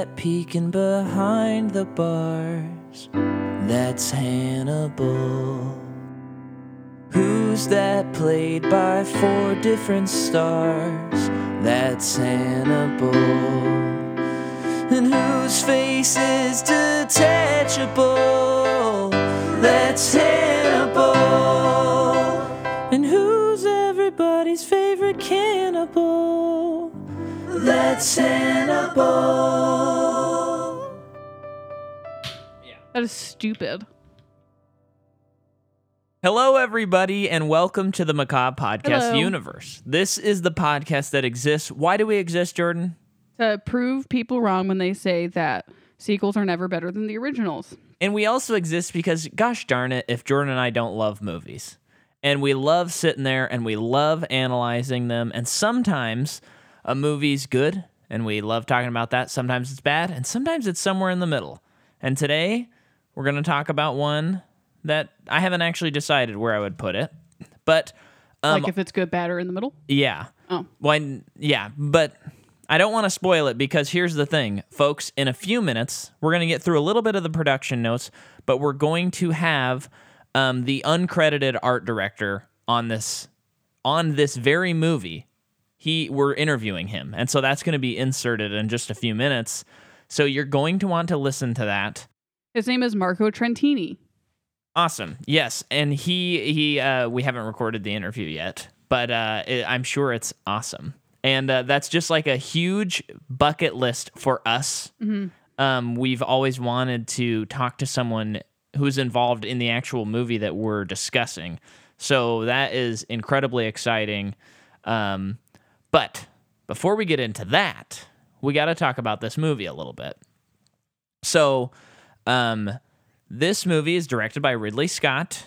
that peeking behind the bars? That's Hannibal. Who's that played by four different stars? That's Hannibal. And whose face is detachable? That's Hannibal. And who's everybody's favorite cannibal? That's Hannibal. Yeah. That is stupid. Hello, everybody, and welcome to the Macabre Podcast Universe. This is the podcast that exists. Why do we exist, Jordan? Prove people wrong when they say that sequels are never better than the originals. And we also exist because, gosh darn it, if Jordan and I don't love movies. And we love sitting there and we love analyzing them. And sometimes a movie's good and we love talking about that. Sometimes it's bad and sometimes it's somewhere in the middle. And today we're going to talk about one that I haven't actually decided where I would put it. But like if it's good, bad, or in the middle? Yeah. Oh. Well, yeah, but I don't want to spoil it because here's the thing, folks. In a few minutes, we're going to get through a little bit of the production notes, but we're going to have the uncredited art director on this very movie. We're interviewing him, and so that's going to be inserted in just a few minutes. So you're going to want to listen to that. His name is Marco Trentini. Awesome. Yes, and he we haven't recorded the interview yet, but I'm sure it's awesome. And that's just like a huge bucket list for us. Mm-hmm. We've always wanted to talk to someone who's involved in the actual movie that we're discussing. So that is incredibly exciting. But before we get into that, we got to talk about this movie a little bit. So this movie is directed by Ridley Scott,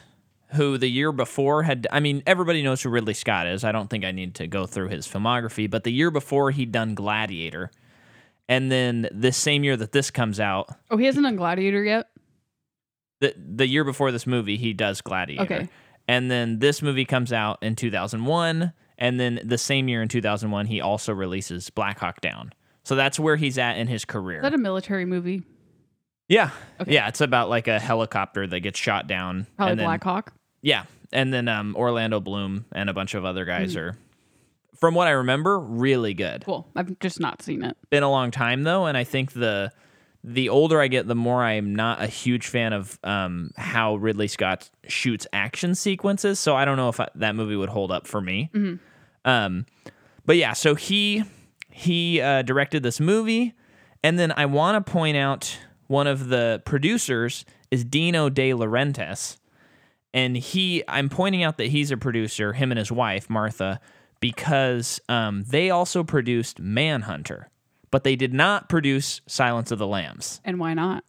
who the year before everybody knows who Ridley Scott is. I don't think I need to go through his filmography, but the year before he'd done Gladiator. And then this same year that this comes out. Oh, he hasn't done Gladiator yet? The year before this movie, he does Gladiator. Okay. And then this movie comes out in 2001. And then the same year in 2001, he also releases Black Hawk Down. So that's where he's at in his career. Is that a military movie? Yeah. Okay. Yeah, it's about like a helicopter that gets shot down. Probably and then, Black Hawk. Yeah, and then Orlando Bloom and a bunch of other guys are, from what I remember, really good. Cool. I've just not seen it. Been a long time, though, and I think the older I get, the more I'm not a huge fan of how Ridley Scott shoots action sequences, so I don't know if that movie would hold up for me. Mm-hmm. But yeah, so he directed this movie, and then I want to point out one of the producers is Dino De Laurentiis. And I'm pointing out that he's a producer, him and his wife, Martha, because they also produced Manhunter, but they did not produce Silence of the Lambs. And why not?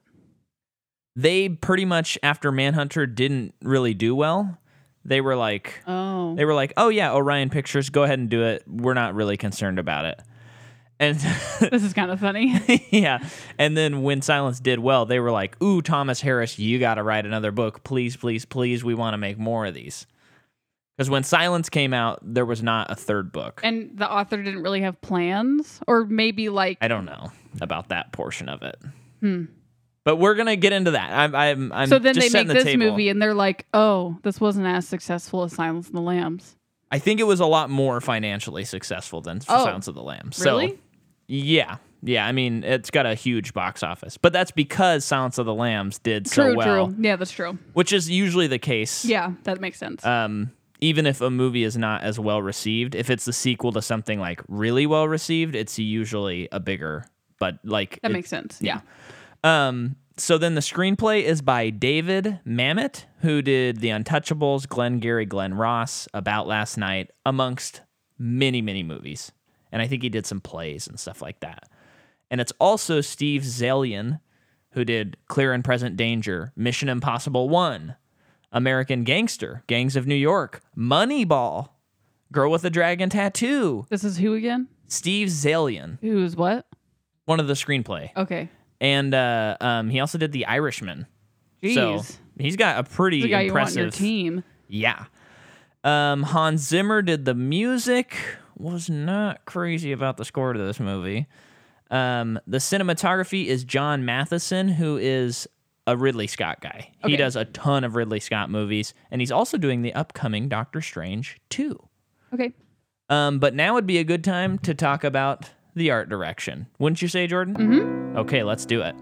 They pretty much, after Manhunter didn't really do well, they were like, Orion Pictures, go ahead and do it. We're not really concerned about it. And this is kind of funny. Yeah. And then when Silence did well, they were like, ooh, Thomas Harris, you got to write another book. Please, please, please. We want to make more of these. Because when Silence came out, there was not a third book. And the author didn't really have plans or maybe like... I don't know about that portion of it. Hmm. But we're going to get into that. I'm so then just they make the this table. Movie and they're like, oh, this wasn't as successful as Silence of the Lambs. I think it was a lot more financially successful than Silence of the Lambs. Really? So, yeah. I mean, it's got a huge box office, but that's because Silence of the Lambs did so well. True. Yeah, that's true. Which is usually the case. Yeah, that makes sense. Even if a movie is not as well received, if it's the sequel to something like really well received, it's usually a bigger. But like that makes sense. Yeah. So then the screenplay is by David Mamet, who did The Untouchables, Glengarry Glen Ross, About Last Night, amongst many, many movies. And I think he did some plays and stuff like that. And it's also Steve Zallian, who did Clear and Present Danger, Mission Impossible 1, American Gangster, Gangs of New York, Moneyball, Girl with a Dragon Tattoo. This is who again? Steve Zallian. Who's what? One of the screenplay. Okay. And he also did The Irishman. Jeez. So he's got a pretty the guy impressive you want in your team. Yeah. Hans Zimmer did the music. Was not crazy about the score to this movie. The cinematography is John Matheson, who is a Ridley Scott guy. Okay. He does a ton of Ridley Scott movies, and he's also doing the upcoming Doctor Strange 2. Okay. But now would be a good time to talk about the art direction. Wouldn't you say, Jordan? Mm-hmm. Okay, let's do it.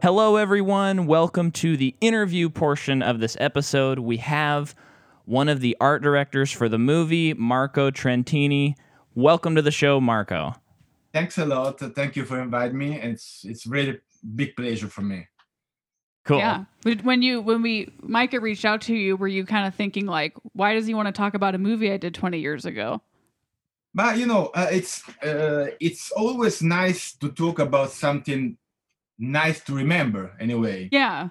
Hello, everyone. Welcome to the interview portion of this episode. We have one of the art directors for the movie, Marco Trentini. Welcome to the show, Marco. Thanks a lot. Thank you for inviting me. It's really a big pleasure for me. Cool. Yeah. When Micah reached out to you, were you kind of thinking like, why does he want to talk about a movie I did 20 years ago? But you know, it's always nice to talk about something nice to remember anyway. Yeah.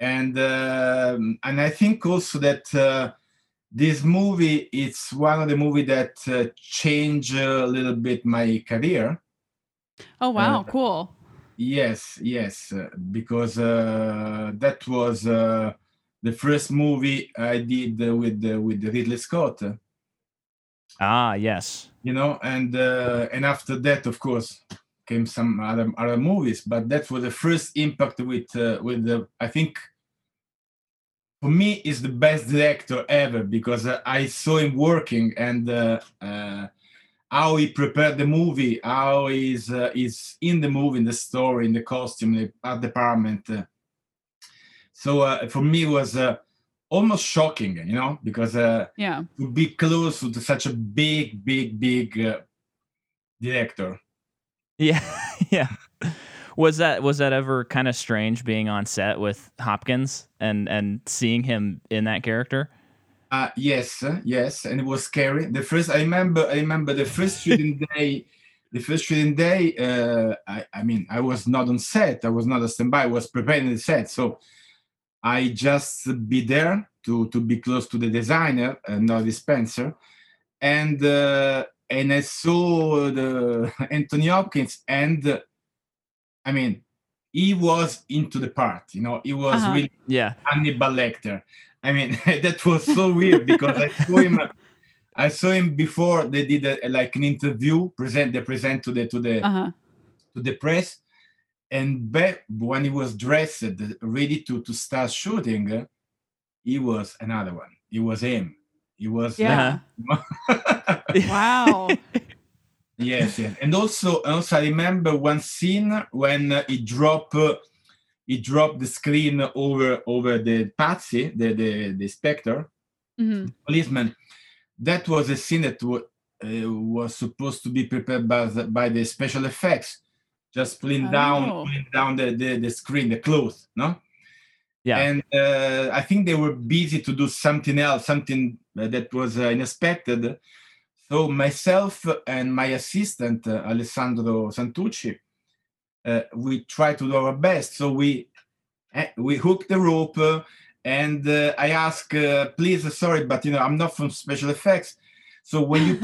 And I think also that this movie, it's one of the movies that changed a little bit my career. Oh, wow. Cool. Yes. Because that was the first movie I did with Ridley Scott. Ah, yes. You know, and after that, of course, came some other movies, but that was the first impact with I think for me is the best director ever, because I saw him working and how he prepared the movie, how he's in the movie, in the story, in the costume, the art department. So for me it was almost shocking, you know, because to be close to such a big director. Yeah. Was that ever kind of strange being on set with Hopkins and seeing him in that character? Yes, and it was scary. I remember the first shooting day. The first shooting day, I mean, I was not on set. I was not a standby. I was preparing the set, so I just be there to be close to the designer, not the Spencer, and. And I saw the Anthony Hopkins, and I mean, he was into the part, you know. He was really Hannibal Lecter. I mean, that was so weird because I saw him before they did an interview, present to the press, and back when he was dressed, ready to start shooting, he was another one. He was him. He was wow. Yes. And also I remember one scene when he dropped the screen over the patsy, the spectre, policeman. That was a scene that was supposed to be prepared by the special effects, just pulling down the screen, the cloth, no? Yeah. And I think they were busy to do something else, something that was unexpected. So myself and my assistant, Alessandro Santucci, we tried to do our best. So we hooked the rope and I asked, please, sorry, but you know, I'm not from special effects. So when you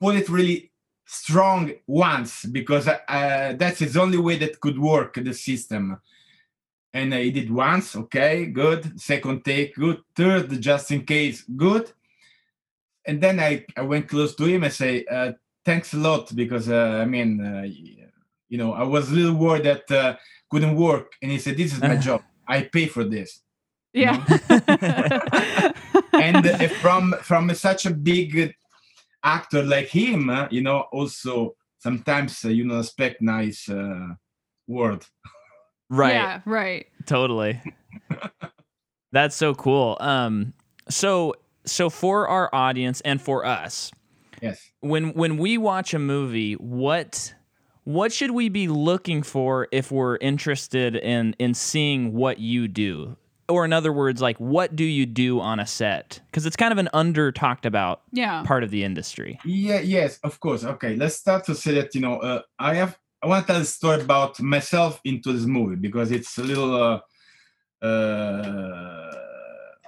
pull it really strong once, because that's the only way that could work the system. And I did once, okay, good. Second take, good. Third, just in case, good. And then I went close to him and say, thanks a lot, because, you know, I was a little worried that couldn't work. And he said, this is my job. I pay for this. Yeah. And from such a big actor like him, you know, also sometimes you don't expect nice word. Right. Yeah, right. Totally. That's so cool. So for our audience and for us, yes. When we watch a movie, what should we be looking for if we're interested in seeing what you do? Or in other words, like, what do you do on a set? Because it's kind of an under-talked about part of the industry. Yeah. Yes, of course. Okay, let's start to say that, you know, I want to tell a story about myself into this movie, because it's a little,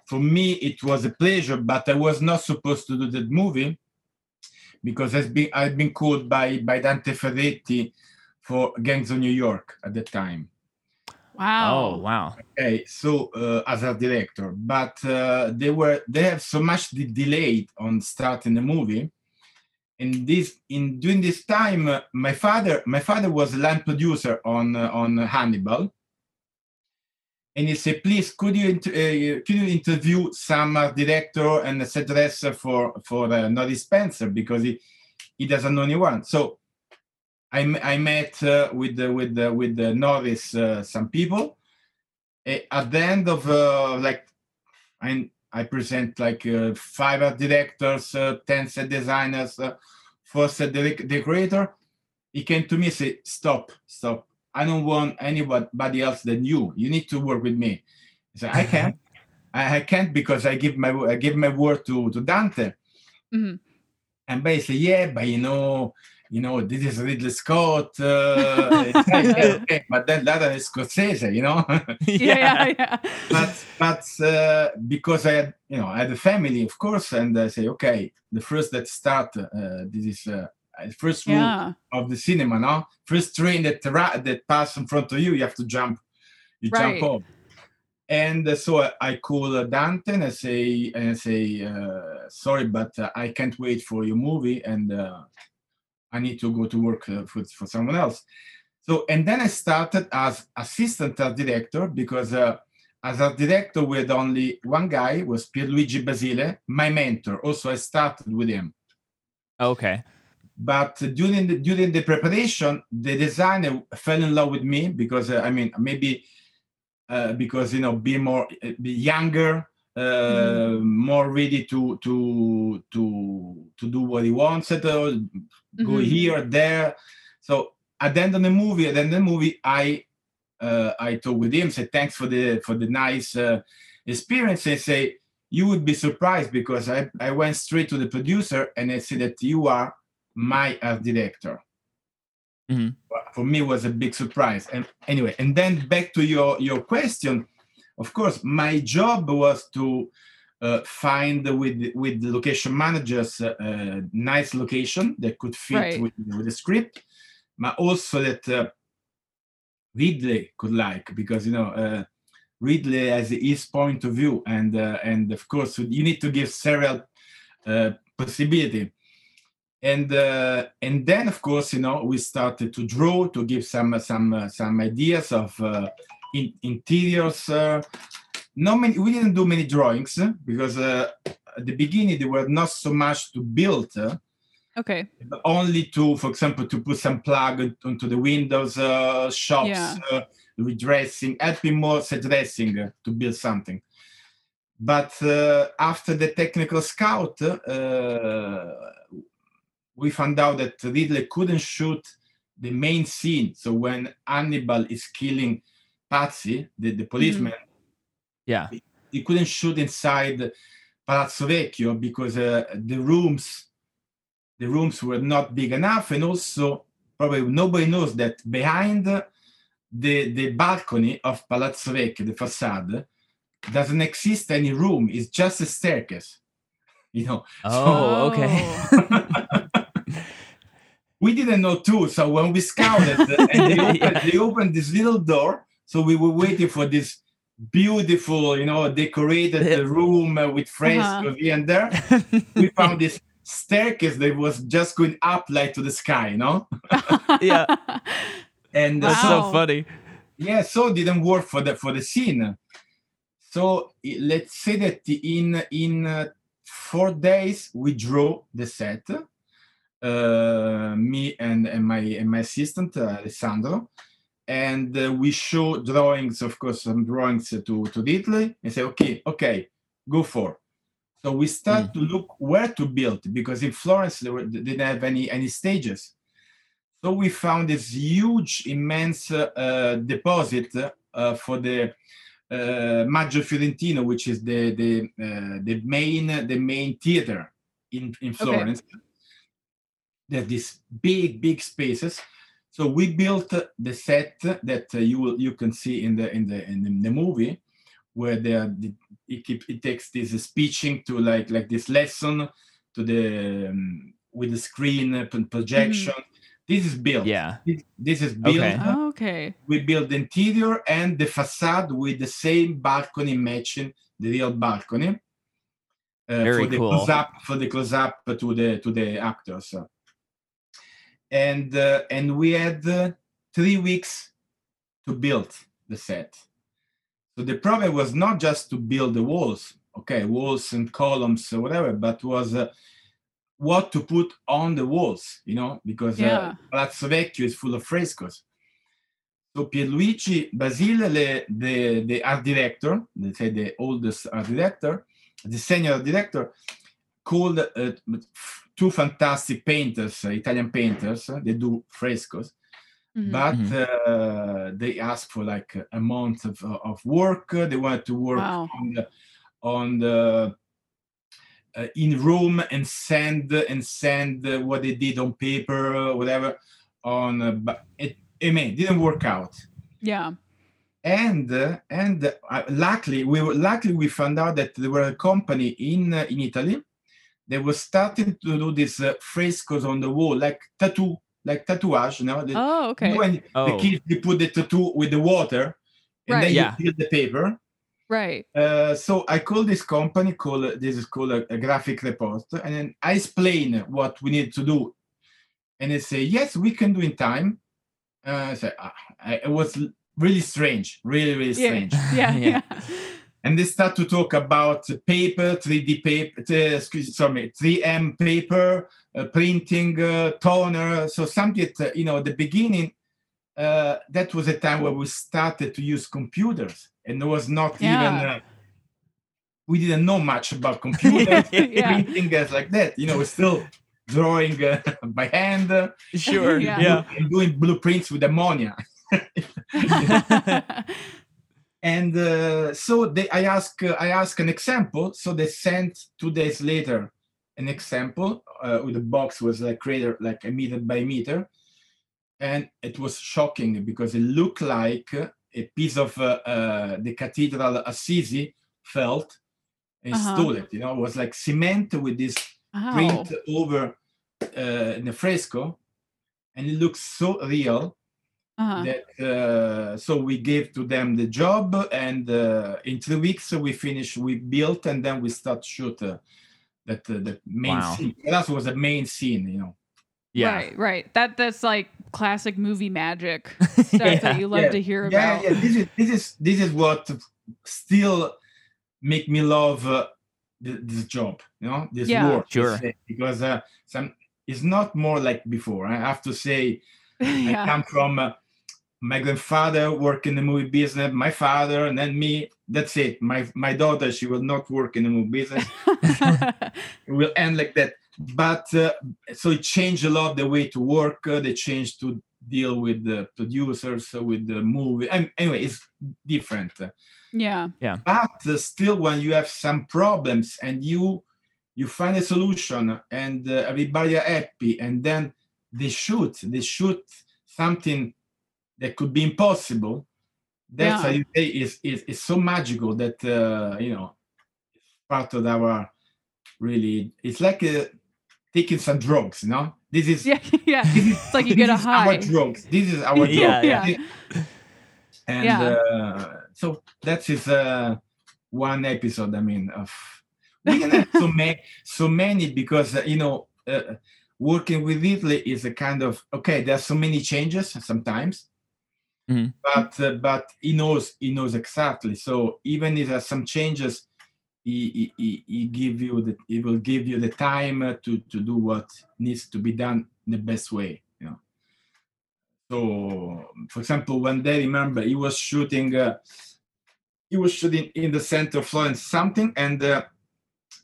for me, it was a pleasure, but I was not supposed to do that movie, because I've been called by Dante Ferretti for Gangs of New York at the time. Wow. Oh, wow. Okay, so as a director, but they have so much delayed on starting the movie. During this time, my father was a line producer on Hannibal, and he said, "Please, could you interview some director and set dresser for Noddy Spencer, because he doesn't know anyone." So I met with Norris some people. At the end of I present 5 art directors, 10 set designers, 4 set decorator. He came to me and said, "Stop! I don't want anybody else than you. You need to work with me." I said, "I can't. I can't, because I give my word to Dante." Mm-hmm. And basically, yeah, but you know, this is Ridley Scott, okay, but then that is Scorsese, you know. yeah. But because I had, I had a family, of course, and I say, okay, the first that start, this is the first rule of the cinema, no? First train that pass in front of you, you have to jump. You right. jump off. And so I call Dante and I say, sorry, but I can't wait for your movie, and I need to go to work for someone else. So, and then I started as assistant art director, because as art director we had only one guy, was Pierluigi Basile, my mentor. Also, I started with him. Okay. But during the preparation, the designer fell in love with me, because because be more, be younger, more ready to do what he wants, go here, there. So at the end of the movie, I talk with him, say thanks for the nice experience. I say, you would be surprised, because I went straight to the producer and I said that you are my art director. Mm-hmm. For me, it was a big surprise. And anyway, and then back to your question. Of course, my job was to find with the location managers a nice location that could fit right. with the script, but also that Ridley could like, because Ridley has his point of view, and of course you need to give several possibility. And then of course we started to draw, to give some ideas of. Interiors, we didn't do many drawings, because at the beginning there were not so much to build, okay, but only to, for example, to put some plug onto the windows, shops, redressing, helping more set dressing to build something. But after the technical scout, we found out that Ridley couldn't shoot the main scene. So when Hannibal is killing Patsy, the policeman, he couldn't shoot inside Palazzo Vecchio, because the rooms were not big enough, and also probably nobody knows that behind the balcony of Palazzo Vecchio, the facade, doesn't exist any room. It's just a staircase, Oh, so, okay. We didn't know too. So when we scouted, and they opened this little door. So we were waiting for this beautiful, decorated room with frescoes here and there. We found this staircase that was just going up like to the sky, Yeah. And that's so funny. Yeah, so it didn't work for the scene. So let's say that in 4 days we drew the set. Me and my assistant Alessandro. And we show drawings, of course, some drawings to Ridley, and say, okay, go for. So we start to look where to build, because in Florence they didn't have any stages. So we found this huge, immense deposit for the Maggio Fiorentino, which is the main theater in Florence. Okay. There are these big spaces. So we built the set that you can see in the movie, where it takes this speeching to like this lesson to the with the screen projection. This is built. Yeah. This is built. Okay. Oh, okay. We built the interior and the facade with the same balcony matching the real balcony. Very for the cool. Close up to the actors. And we had 3 weeks to build the set. So the problem was not just to build the walls, okay, walls and columns or whatever, but was what to put on the walls, you know, because Palazzo Vecchio is full of frescoes. So Pierluigi Basile, the art director, let's say the oldest art director, the senior director, called two fantastic painters, Italian painters, they do frescoes, but they asked for like a month of work. They wanted to work on the in Rome and send what they did on paper, whatever. But it didn't work out. Yeah. And luckily we found out that there were a company in Italy. They were starting to do these frescoes on the wall, like tatouage. You know? The kids, they put the tattoo with the water, and then you fill the paper. Right. So I called this company, this is called a graphic report, and then I explain what we need to do. And they say, yes, we can do in time. It was really strange, really strange. Yeah, yeah. And they start to talk about paper, 3D paper, 3M paper, printing, toner. So something, at the beginning, that was a time where we started to use computers. And there was not even we didn't know much about computers, printing as like that. You know, we're still drawing by hand. Sure, yeah. And doing blueprints with ammonia. And so I asked an example. So they sent 2 days later an example with a box was like crater, like a meter by meter, and it was shocking because it looked like a piece of the Cathedral Assisi felt installed. Uh-huh. It was like cement with this print over in the fresco, and it looks so real. Uh-huh. That, so we gave to them the job, and in 3 weeks we finished, we built, and then we start shoot the main scene. That was the main scene, you know. Yeah. Right. That's like classic movie magic stuff that you love to hear about. Yeah, this is what still make me love this job, you know, this work. Sure. Because it's not more like before. I have to say, I come from my grandfather worked in the movie business, my father, and then me. That's it. My daughter, she will not work in the movie business. It will end like that. But so it changed a lot the way to work. They changed to deal with the producers, with the movie. And anyway, it's different. Yeah. But still, when you have some problems and you find a solution and everybody are happy, and then they shoot something that could be impossible. That's how you say is so magical that part of our really. It's like taking some drugs, you know. This is it's like you get a high. This is our drugs. Yeah. And so that is one episode. I mean, of we can have so many because working with Italy is a kind of, okay, there are so many changes sometimes, but he knows exactly. So even if there are some changes, he will give you the time to do what needs to be done in the best way. You know. So, for example, one day, remember, he was shooting in the center of Florence something, and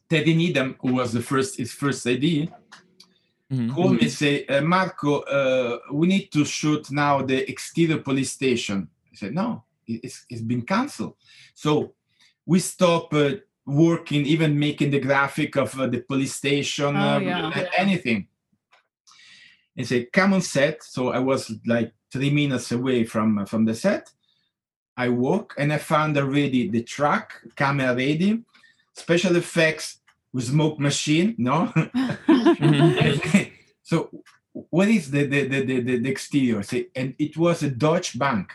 Teddy Needham, who was his first idea, call me and say, Marco, we need to shoot now the exterior police station. I said, no, it's been cancelled. So we stop working, even making the graphic of the police station, anything. And say, come on set. So I was like 3 minutes away from the set. I walk and I found already the truck, camera ready, special effects, with smoke machine, no? So what is the exterior? And it was a Deutsche Bank.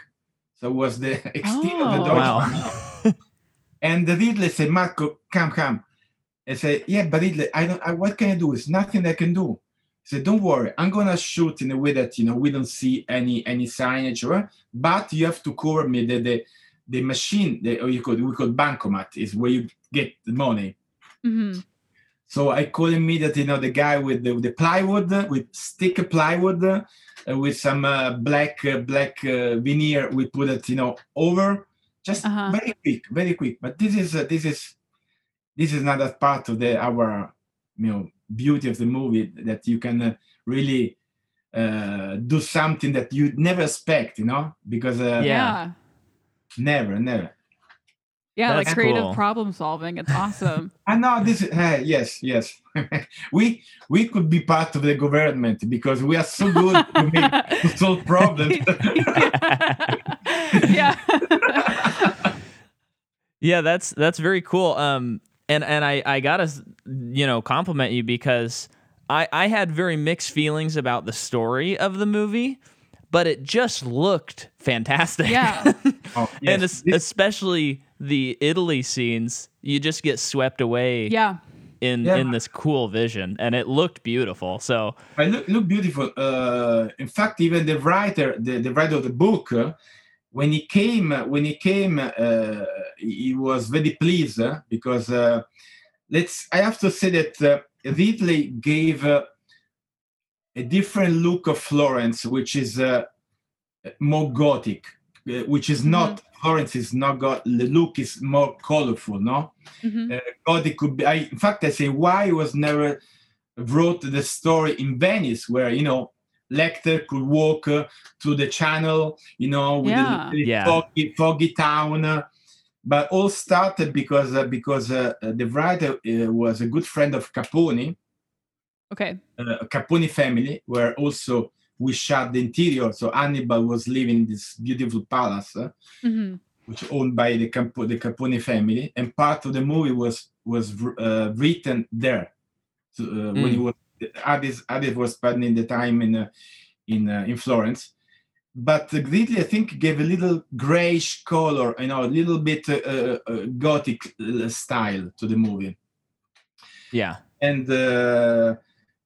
So it was the exterior of the Deutsche Bank. And the Ridley said, Marco, come. I said, yeah, but Ridley, what can I do? It's nothing I can do. He said, don't worry, I'm going to shoot in a way that, we don't see any signage, but you have to cover me the machine, we call bancomat, is where you get the money. Mm-hmm. So I called immediately, the guy with the plywood, with stick plywood, with some black veneer, we put it, over, just very quick. But this is another part of our, beauty of the movie, that you can really do something that you never expect, because never. Yeah, that's like creative problem solving. It's awesome. I know this. Yes. we could be part of the government because we are so good to solve problems. That's very cool. And I gotta compliment you because I had very mixed feelings about the story of the movie, but it just looked fantastic. Yeah, and especially the Italy scenes, you just get swept away in this cool vision, and it looked beautiful. So it looked beautiful. In fact, even the writer, the writer of the book, when he came, he was very pleased because I have to say that Ridley gave a different look of Florence, which is more Gothic, which is not. Mm-hmm. Florence is not got the look is more colorful, no? Mm-hmm. Gothic could be. In fact, I say why he was never wrote the story in Venice, where Lecter could walk to the channel, with the foggy town. But all started because the writer was a good friend of Caponi. Okay. Caponi family, where also we shot the interior, so Hannibal was living in this beautiful palace, which owned by the Caponi family, and part of the movie was written there. So, when it was Addis was spending the time in Florence, but Ridley, I think, gave a little grayish color, a little bit Gothic style to the movie. Yeah,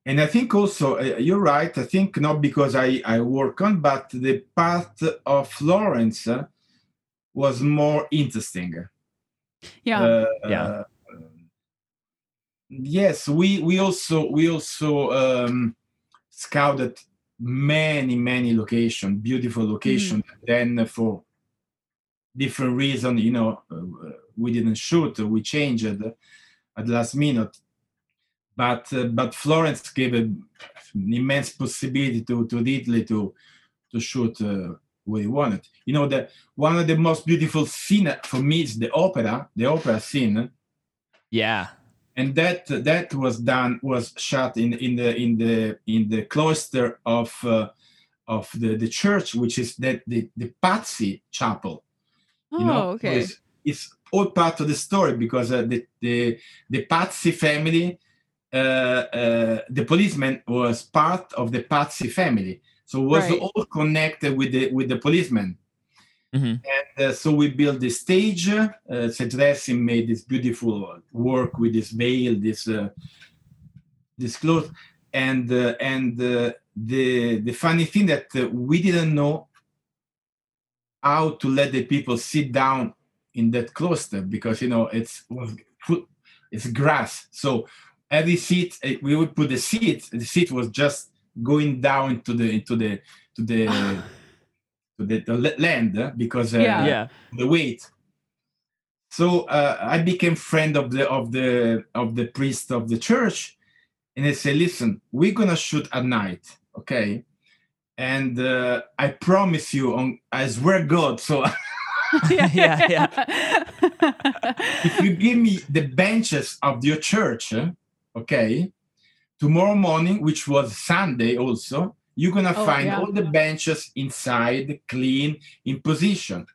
And I think also, you're right, I think not because I work on, but the part of Florence was more interesting. Yeah. Yes, we also scouted many locations, beautiful locations. Mm. Then for different reasons, we didn't shoot, we changed at the last minute. But Florence gave an immense possibility to Ridley to shoot what he wanted. One of the most beautiful scenes for me is the opera scene. Yeah, and that was shot in the cloister of the church, which is the Pazzi Chapel. Okay. It's all part of the story because the Pazzi family. The policeman was part of the Pazzi family, so it was all connected with the policeman. Mm-hmm. And so we built the stage. Cedresi made this beautiful work with this veil, this cloth. And the funny thing that we didn't know how to let the people sit down in that cloister because it's grass, so. Every seat, we would put the seat. The seat was just going down to the land because the weight. So I became friend of the priest of the church, and I say, listen, we're gonna shoot at night, okay? And I promise you, I swear God. So if you give me the benches of your church. Okay, tomorrow morning, which was Sunday also, you're going to find all the benches inside, clean, in position.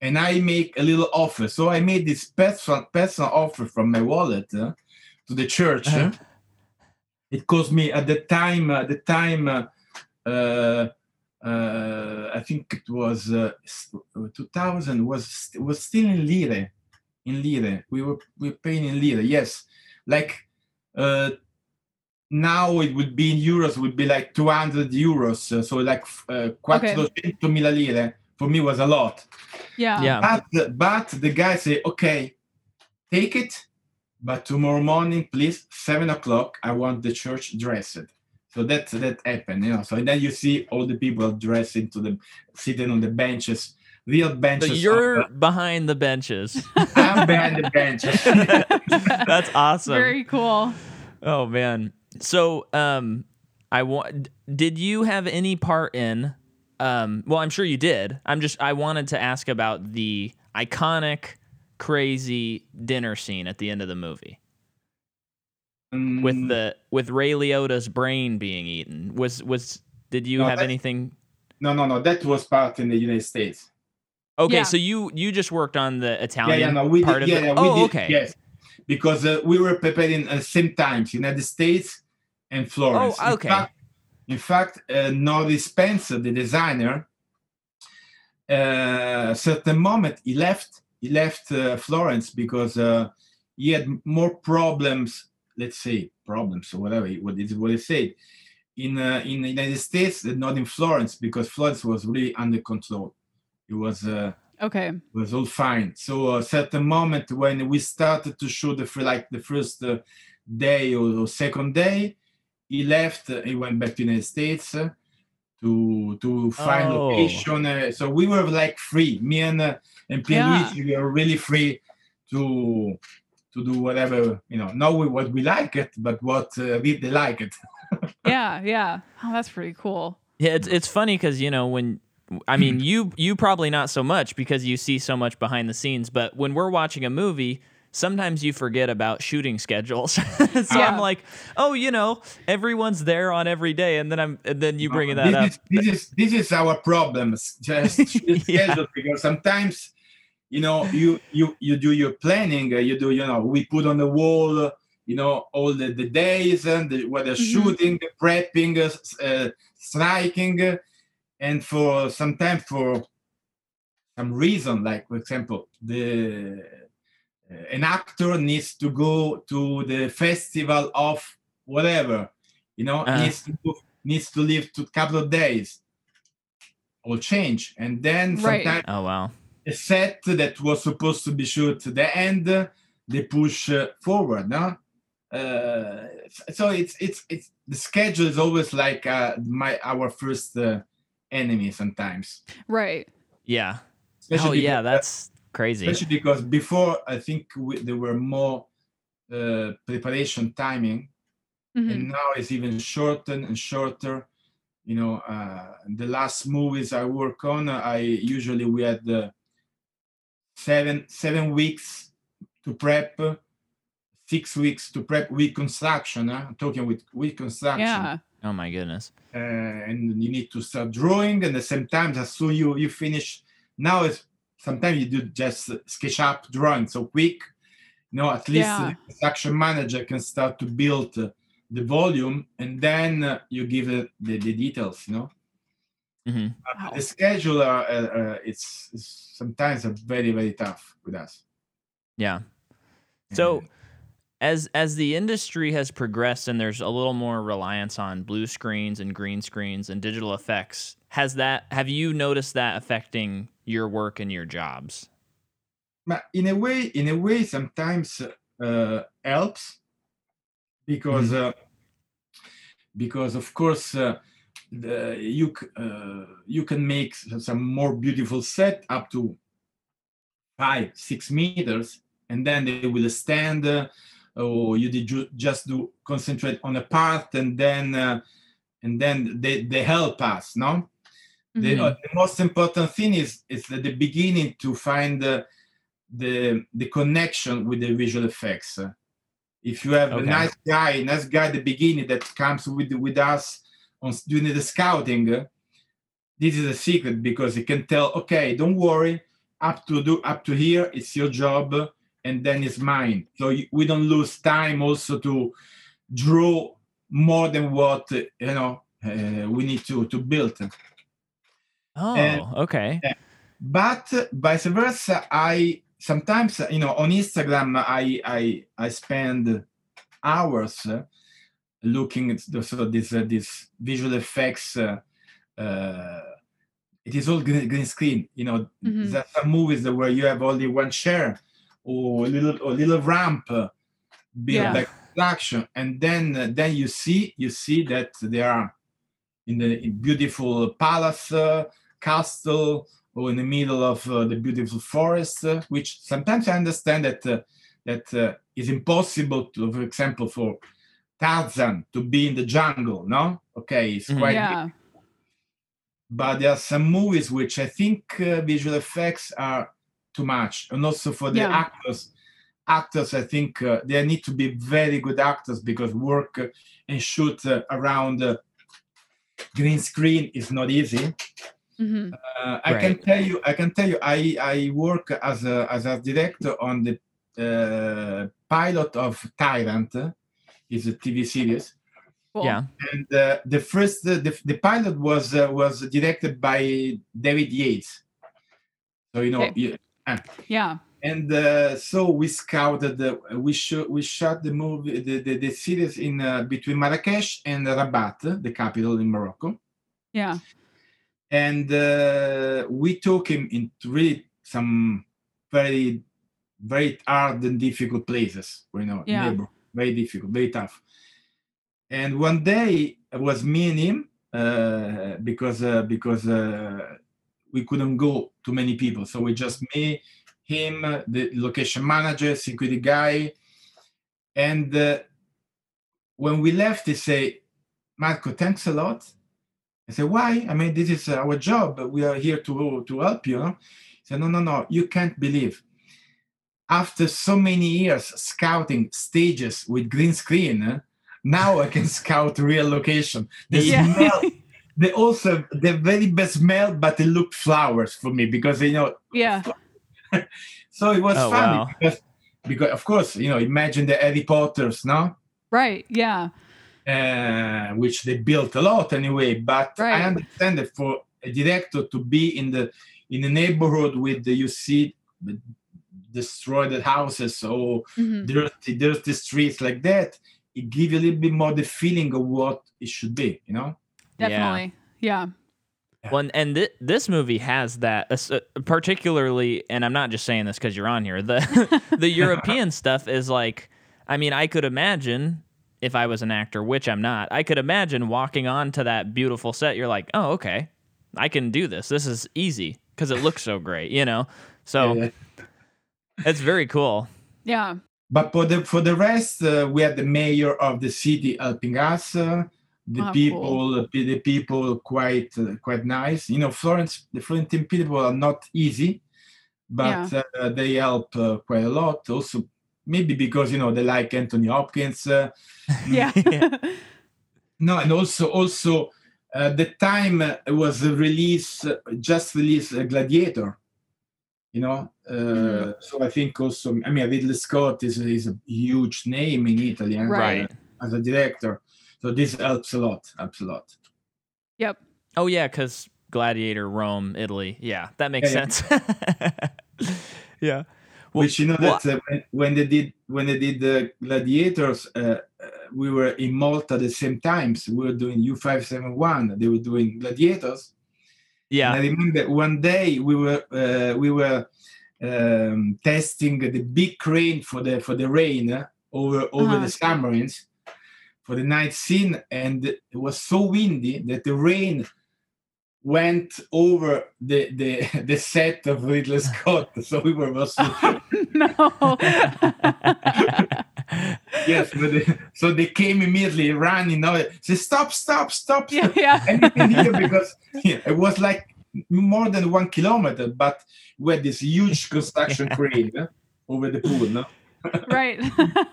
And I make a little offer. So I made this personal offer from my wallet to the church. It cost me at the time I think it was 2000 was still in lire. We were paying in lire. Yes, like now it would be in euros. Would be like 200 euros. So like 400.000 lire for me was a lot. Yeah. But the guy said, okay, take it. But tomorrow morning, please, 7 o'clock. I want the church dressed. So that happened, you know. So then you see all the people dressed into sitting on the benches, real benches. So you're behind the benches. I'm behind the benches. That's awesome. Very cool. Oh man. So did you have any part in? Well, I'm sure you did. I wanted to ask about the iconic, crazy dinner scene at the end of the movie. With Ray Liotta's brain being eaten, did you have anything? No. That was part in the United States. Okay, yeah. So you just worked on the Italian part of it. Okay. Yes, because we were preparing at the same time, United States and Florence. Oh, okay. In fact, Norrie Spencer, the designer, at a certain moment he left Florence because he had more problems. Let's say problems or whatever. What he said in the United States, not in Florence, because Florence was really under control. It was okay. It was all fine. So a certain moment when we started to shoot the first day or second day, he left. He went back to the United States to find location. So we were like free. Me and Pierluigi, we were really free to do whatever, not what we like it, but what they like it. Yeah. Oh, that's pretty cool. Yeah, it's funny because, you probably not so much because you see so much behind the scenes, but when we're watching a movie, sometimes you forget about shooting schedules. I'm like, everyone's there on every day, and then you bring that up. This is our problem, just schedule, because sometimes... You do your planning. We put on the wall, all the days and whether shooting, prepping, striking, and for some reason, like for example, an actor needs to go to the festival of whatever, needs to leave to a couple of days, all change, and then sometimes. Oh wow. A set that was supposed to be shot to the end, they push forward. No, so it's the schedule is always like our first enemy sometimes. Right. Yeah. That's crazy. Especially because before I think there were more preparation timing, and now it's even shortened and shorter. The last movies I work on, we had the. 7 weeks to prep, 6 weeks to prep reconstruction. I'm talking with reconstruction. Yeah. Oh my goodness. And you need to start drawing, and at the same time, as soon you finish. Now it's sometimes you do just sketch up drawing so quick. At least the construction manager can start to build the volume, and then you give the details. The schedule it's sometimes very very tough with us. Yeah. So as the industry has progressed and there's a little more reliance on blue screens and green screens and digital effects, have you noticed that affecting your work and your jobs? But in a way sometimes helps because because of course you can make some more beautiful set up to 5-6 meters, and then they will stand, or you just do concentrate on a part, and then they help us. No, the most important thing is at the beginning to find the connection with the visual effects. If you have a nice guy at the beginning that comes with us. During the scouting, this is a secret because you can tell. Okay, don't worry. Up to here, it's your job, and then it's mine. So we don't lose time also to draw more than what we need to build. Oh, and, okay. But vice versa, I sometimes, you know, on Instagram, I spend hours looking at these visual effects. It is all green screen, you know. Mm-hmm. There are movies where you have only one chair or a little ramp built like construction, and then you see that there are in beautiful palace, castle, or in the middle of the beautiful forest, which sometimes I understand that is impossible to, for example, for Tarzan to be in the jungle. No, okay, it's quite. Yeah. But there are some movies which I think visual effects are too much, and also for the actors. Actors, I think they need to be very good actors, because work and shoot around green screen is not easy. Mm-hmm. I can tell you. I work as a director on the pilot of Tyrant. It's a TV series. Cool. Yeah, and the first the pilot was directed by David Yates. So you know, okay. And so we scouted. We shot the movie, the series in between Marrakesh and Rabat, the capital in Morocco. Yeah, and we took him into really some very, very hard and difficult places. You know, very difficult, very tough. And one day it was me and him because we couldn't go too many people. So we just me, him, the location manager, security guy. And when we left, he said, "Marco, thanks a lot." I said, "Why? I mean, this is our job. We are here to help you." He said, No. You can't believe. After so many years scouting stages with green screen, now I can scout real location. The smell, they also the very best smell, but it looked flowers for me, because you know. Yeah. So it was funny because of course, you know, imagine the Harry Potters, no? Right. Yeah. Which they built a lot anyway, but I understand that for a director to be in the neighborhood with the, you see destroyed houses or dirty streets like that. It gives you a little bit more the feeling of what it should be, you know? Definitely, yeah. Well, and this movie has that, particularly, and I'm not just saying this because you're on here, the European stuff is like, I mean, I could imagine, if I was an actor, which I'm not, I could imagine walking onto that beautiful set, you're like, oh, okay, I can do this. This is easy because it looks so great, you know? So it's very cool. Yeah. But for the rest, we had the mayor of the city helping us. The people quite nice. You know, Florence, the Florentine people are not easy, but they help quite a lot. Also, maybe because you know they like Anthony Hopkins. No, and also the time was released Gladiator. You know, so I think also, I mean, Ridley Scott is a huge name in Italy, right? As a director. So this helps a lot. Yep. Oh, yeah, because Gladiator, Rome, Italy. Yeah, that makes sense. Yeah. Yeah. Well, which, you know, that when they did the Gladiators, we were in Malta at the same time. So we were doing U571. They were doing Gladiators. Yeah, and I remember one day we were testing the big crane for the rain over the submarines for the night scene, and it was so windy that the rain went over the set of Ridley Scott. So we were no. Yes, but so they came immediately, running. Now say stop. Yeah. Anything here, because it was like more than 1 kilometer, but we had this huge construction crane over the pool. No? Right.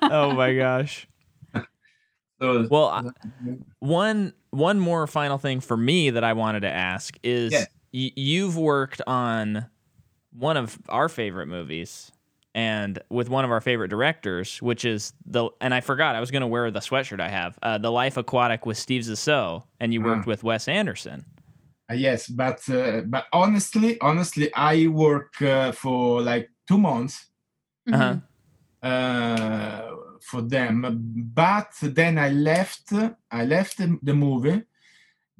Oh my gosh. So, well, one more final thing for me that I wanted to ask is you've worked on one of our favorite movies. and with one of our favorite directors, which is and I forgot, I was going to wear the sweatshirt I have, The Life Aquatic with Steve Zissou, and you worked with Wes Anderson. Yes, but honestly, I work for like 2 months for them. But then I left the movie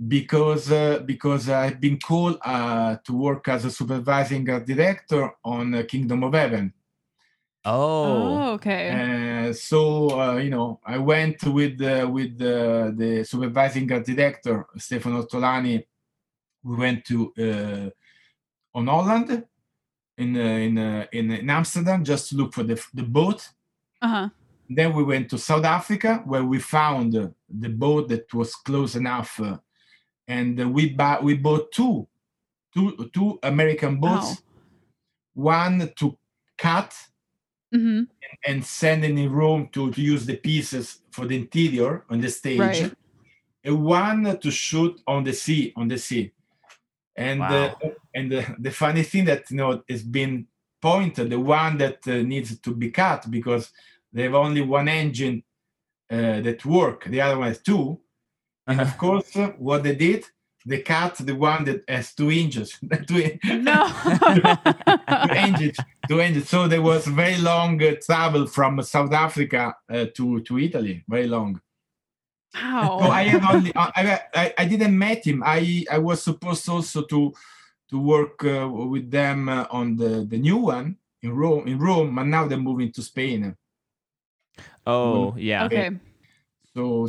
because I've been called to work as a supervising art director on Kingdom of Heaven. Oh, okay. So you know, I went with the supervising art director Stefano Ortolani. We went to on Holland in Amsterdam just to look for the boat. Uh-huh. Then we went to South Africa where we found the boat that was close enough, and we bought two American boats. Wow. One to cut and send in Rome to use the pieces for the interior on the stage, right. And one to shoot on the sea. And wow. The funny thing that, you know, it's been pointed, the one that needs to be cut because they have only one engine that work, the other one is two. And of course, what they did, they cut the one that has 2 inches. No. Two engines. So there was very long travel from South Africa to Italy, very long. Wow. So I didn't met him. I was supposed also to work with them on the new one in Rome, but now they're moving to Spain. Oh, yeah. Okay. So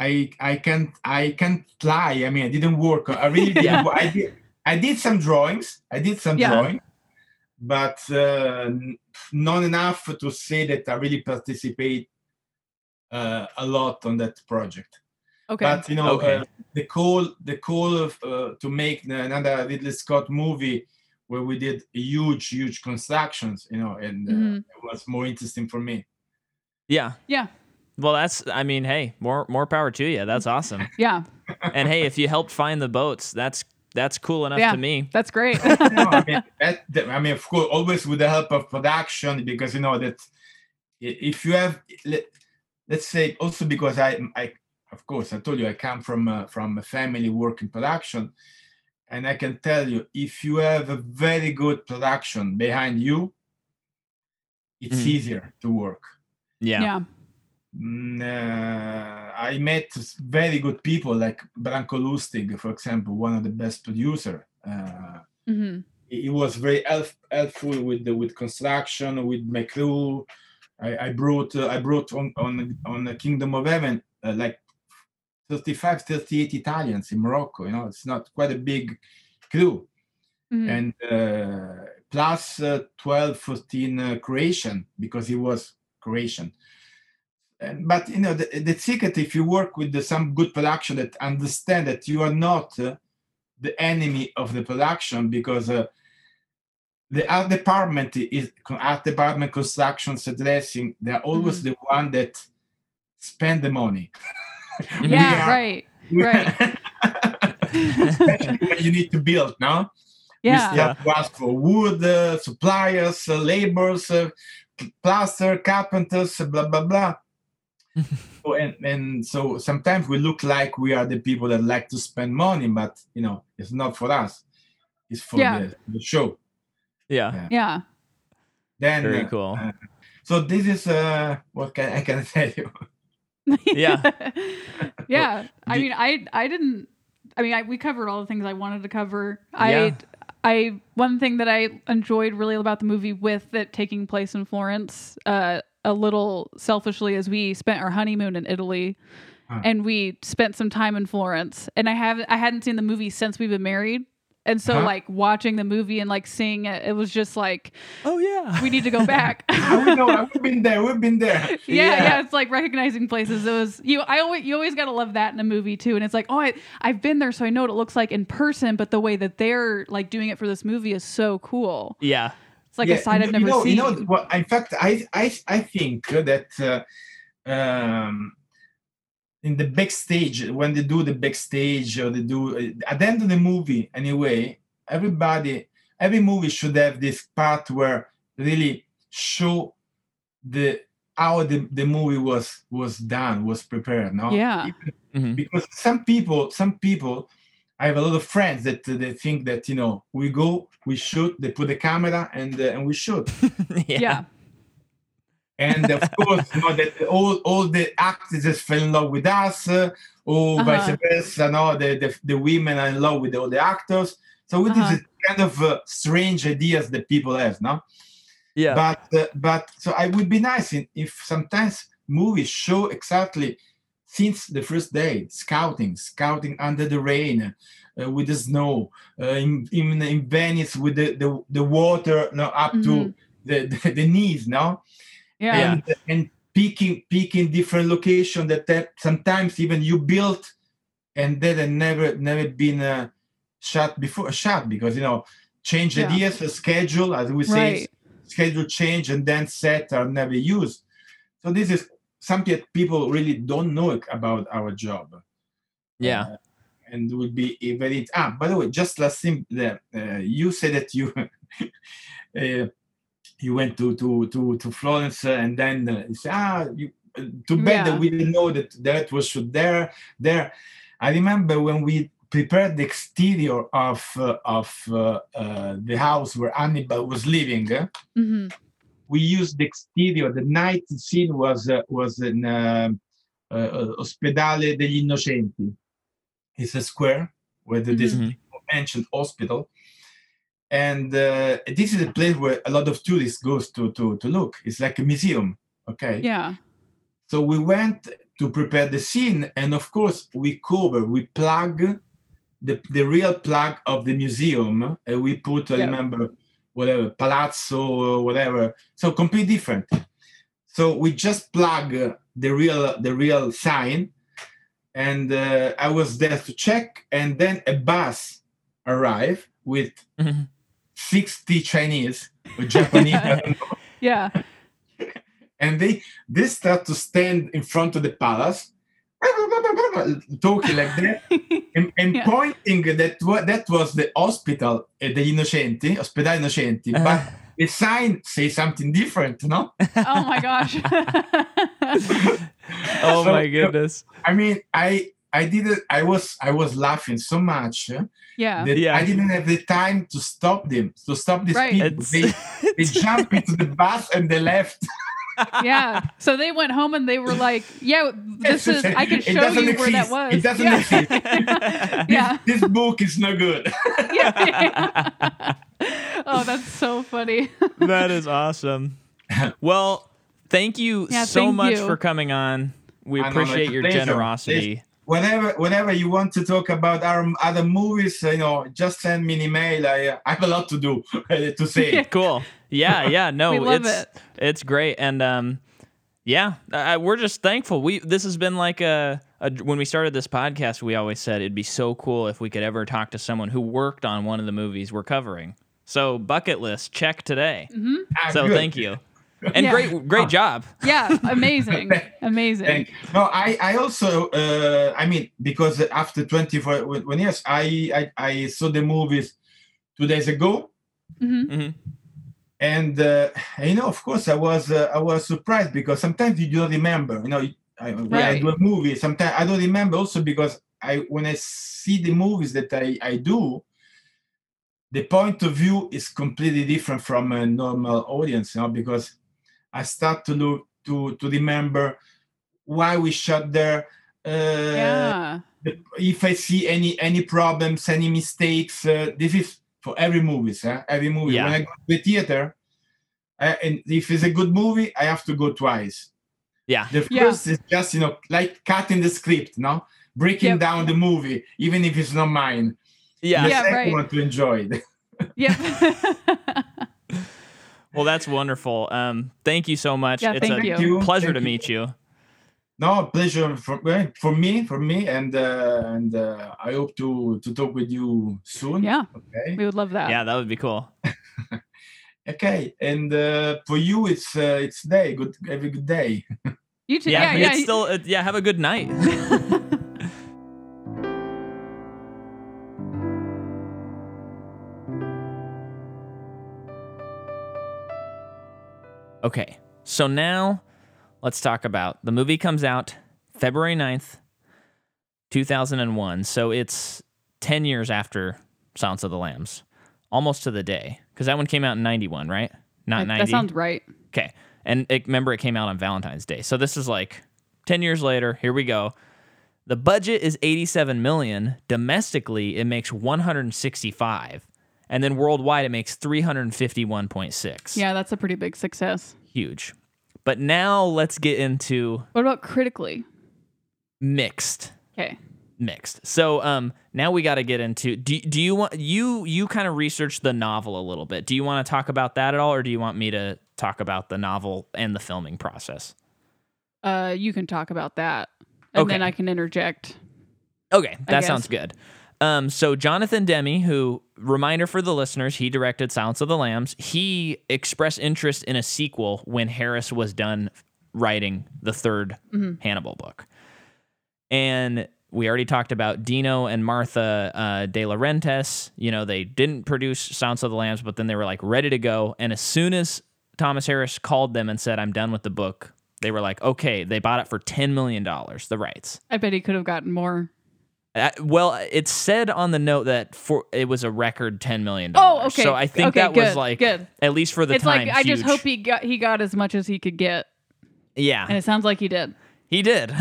I can't lie. I mean, I didn't work. I really didn't. Yeah. I did some drawings. But not enough to say that I really participate a lot on that project. Okay. But, you know, the call to make another Ridley Scott movie where we did huge constructions, you know, and it was more interesting for me. Yeah. Yeah. Well, hey, more power to you. That's awesome. Yeah. And hey, if you helped find the boats, that's cool enough to me. That's great. No, I mean, of course, always with the help of production, because, you know, that if you have, let's say also because I of course, I told you I come from a family working production, and I can tell you if you have a very good production behind you, it's easier to work. Yeah. Yeah. I met very good people like Branko Lustig, for example, one of the best producer. He was very helpful with construction, with my crew. I brought on the Kingdom of Heaven like 38 Italians in Morocco. You know, it's not quite a big crew, and plus 14 Croatian because he was Croatian. But, you know, the secret, if you work with some good production that understand that you are not the enemy of the production, because the art department, constructions, dressing, they're always the one that spend the money. Yeah, right. Especially when you need to build, no? Yeah. You have to ask for wood, suppliers, laborers, plaster, carpenters, blah, blah, blah. So, and so sometimes we look like we are the people that like to spend money, but, you know, it's not for us. It's for the show. Yeah. Yeah. Then very cool. So this is what I can tell you. Yeah. Yeah. I mean, we covered all the things I wanted to cover. Yeah. I one thing that I enjoyed really about the movie with it taking place in Florence, a little selfishly, as we spent our honeymoon in Italy, and we spent some time in Florence, and I hadn't seen the movie since we've been married. And so like watching the movie and like seeing it was just like, oh yeah, we need to go back. We know, we've been there. Yeah. It's like recognizing places. It was, you always got to love that in a movie too. And it's like, oh, I've been there. So I know what it looks like in person, but the way that they're like doing it for this movie is so cool. Yeah. It's like a side I've never seen. You know, well, in fact, I think that in the backstage, when they do the backstage or they do at the end of the movie, anyway, every movie should have this part where really show the how the movie was done, was prepared. No, yeah, because some people, I have a lot of friends that they think that, you know, we go, we shoot, they put the camera and we shoot. Yeah. And of course, you know, that all the actresses fell in love with us, or vice versa. No, the women are in love with all the actors. So this is kind of strange ideas that people have, no? Yeah. But so I would be nice if sometimes movies show exactly since the first day, scouting under the rain, with the snow, in Venice with the water, no, up to the knees, no? Yeah. And picking different locations that sometimes even you built and that had never been shot because, you know, change ideas, schedule, as we say, schedule change, and then set are never used. So this is something that people really don't know about our job. Yeah. And would be very... by the way, just last thing, you said that you... you went to Florence, and then you say, too bad that we didn't know that was shoot there. I remember when we prepared the exterior of the house where Hannibal was living. We used the exterior. The night scene was in Ospedale degli Innocenti. It's a square where this ancient hospital. And this is a place where a lot of tourists goes to look. It's like a museum, okay? Yeah. So we went to prepare the scene, and of course we plug the real plug of the museum, and we put, I remember, whatever, Palazzo or whatever. So completely different. So we just plug the real sign, and I was there to check, and then a bus arrived with 60 Chinese or Japanese, I don't know. Yeah. And they start to stand in front of the palace, talking like that, and pointing that was the hospital at the Innocenti, Ospedale Innocenti, but the sign says something different, no? Oh my gosh. Oh my goodness. I mean, I was laughing so much. I didn't have the time to stop them. To stop these people, they jumped into the bus and they left. Yeah, so they went home and they were like, "Yeah, this is. I can show you exist. Where that was. It doesn't exist. This book is no good." Oh, that's so funny. That is awesome. Well, thank you so much for coming on. We appreciate your generosity. Whenever you want to talk about our other movies, you know, just send me an email. I have a lot to do, to say. Yeah. Cool. Yeah, yeah. No, we love it's great, and we're just thankful. This has been like when we started this podcast, we always said it'd be so cool if we could ever talk to someone who worked on one of the movies we're covering. So bucket list check today. So good. Thank you. And great job. Yeah, amazing. Thank you. No, I also, because after 24 years, I saw the movies 2 days ago. And, of course, I was surprised because sometimes you don't remember. You know, I do a movie, sometimes I don't remember also because when I see the movies that I do, the point of view is completely different from a normal audience, you know, because I start to look to remember why we shot there. If I see any problems, any mistakes, this is for every movie. When I go to the theater, and if it's a good movie, I have to go twice. Yeah. The first is just, you know, like cutting the script, no, breaking down the movie, even if it's not mine. Yeah. The second one to enjoy. Yeah. Well, that's wonderful. Thank you so much. Yeah, it's a pleasure to meet you. No, pleasure for me, and I hope to talk with you soon. Yeah, okay. We would love that. Yeah, that would be cool. Okay, and for you, it's day. Good, have a good day. You too. Yeah. It's still. Have a good night. Okay, so now let's talk about... The movie comes out February 9th, 2001. So it's 10 years after Silence of the Lambs. Almost to the day. Because that one came out in 91, right? Not 90? That sounds right. Okay. And remember, it came out on Valentine's Day. So this is like 10 years later. Here we go. The budget is $87 million. Domestically, it makes $165 million. And then worldwide, it makes $351.6 million. Yeah, that's a pretty big success. Huge. But now let's get into... What about critically? Mixed. Okay. Mixed. So now we got to get into... Do you want... You kind of researched the novel a little bit. Do you want to talk about that at all, or do you want me to talk about the novel and the filming process? You can talk about that. And okay. Then I can interject. Okay, that sounds good. So Jonathan Demme, who, reminder for the listeners, he directed Silence of the Lambs. He expressed interest in a sequel when Harris was done writing the third Hannibal book. And we already talked about Dino and Martha De Laurentiis. You know, they didn't produce Silence of the Lambs, but then they were like ready to go. And as soon as Thomas Harris called them and said, I'm done with the book, they were like, okay, they bought it for $10 million, the rights. I bet he could have gotten more. Well, it said on the note that it was a record $10 million. Oh, okay. So I think that was good. At least for the time, huge. I just hope he got as much as he could get. Yeah. And it sounds like he did. He did.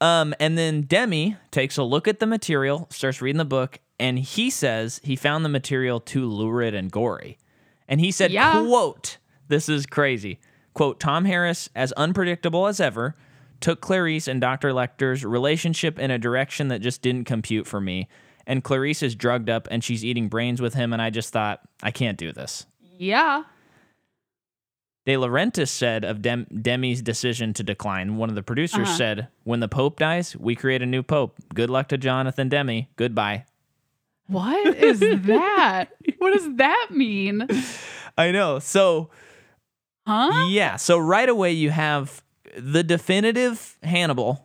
And then Demme takes a look at the material, starts reading the book, and he says he found the material too lurid and gory. And he said, quote, this is crazy. Quote, Tom Harris, as unpredictable as ever, took Clarice and Dr. Lecter's relationship in a direction that just didn't compute for me. And Clarice is drugged up and she's eating brains with him. And I just thought, I can't do this. Yeah. De Laurentiis said of Demme's decision to decline, one of the producers said, when the Pope dies, we create a new Pope. Good luck to Jonathan Demme. Goodbye. What is that? What does that mean? I know. So... Huh? Yeah, so right away you have the definitive Hannibal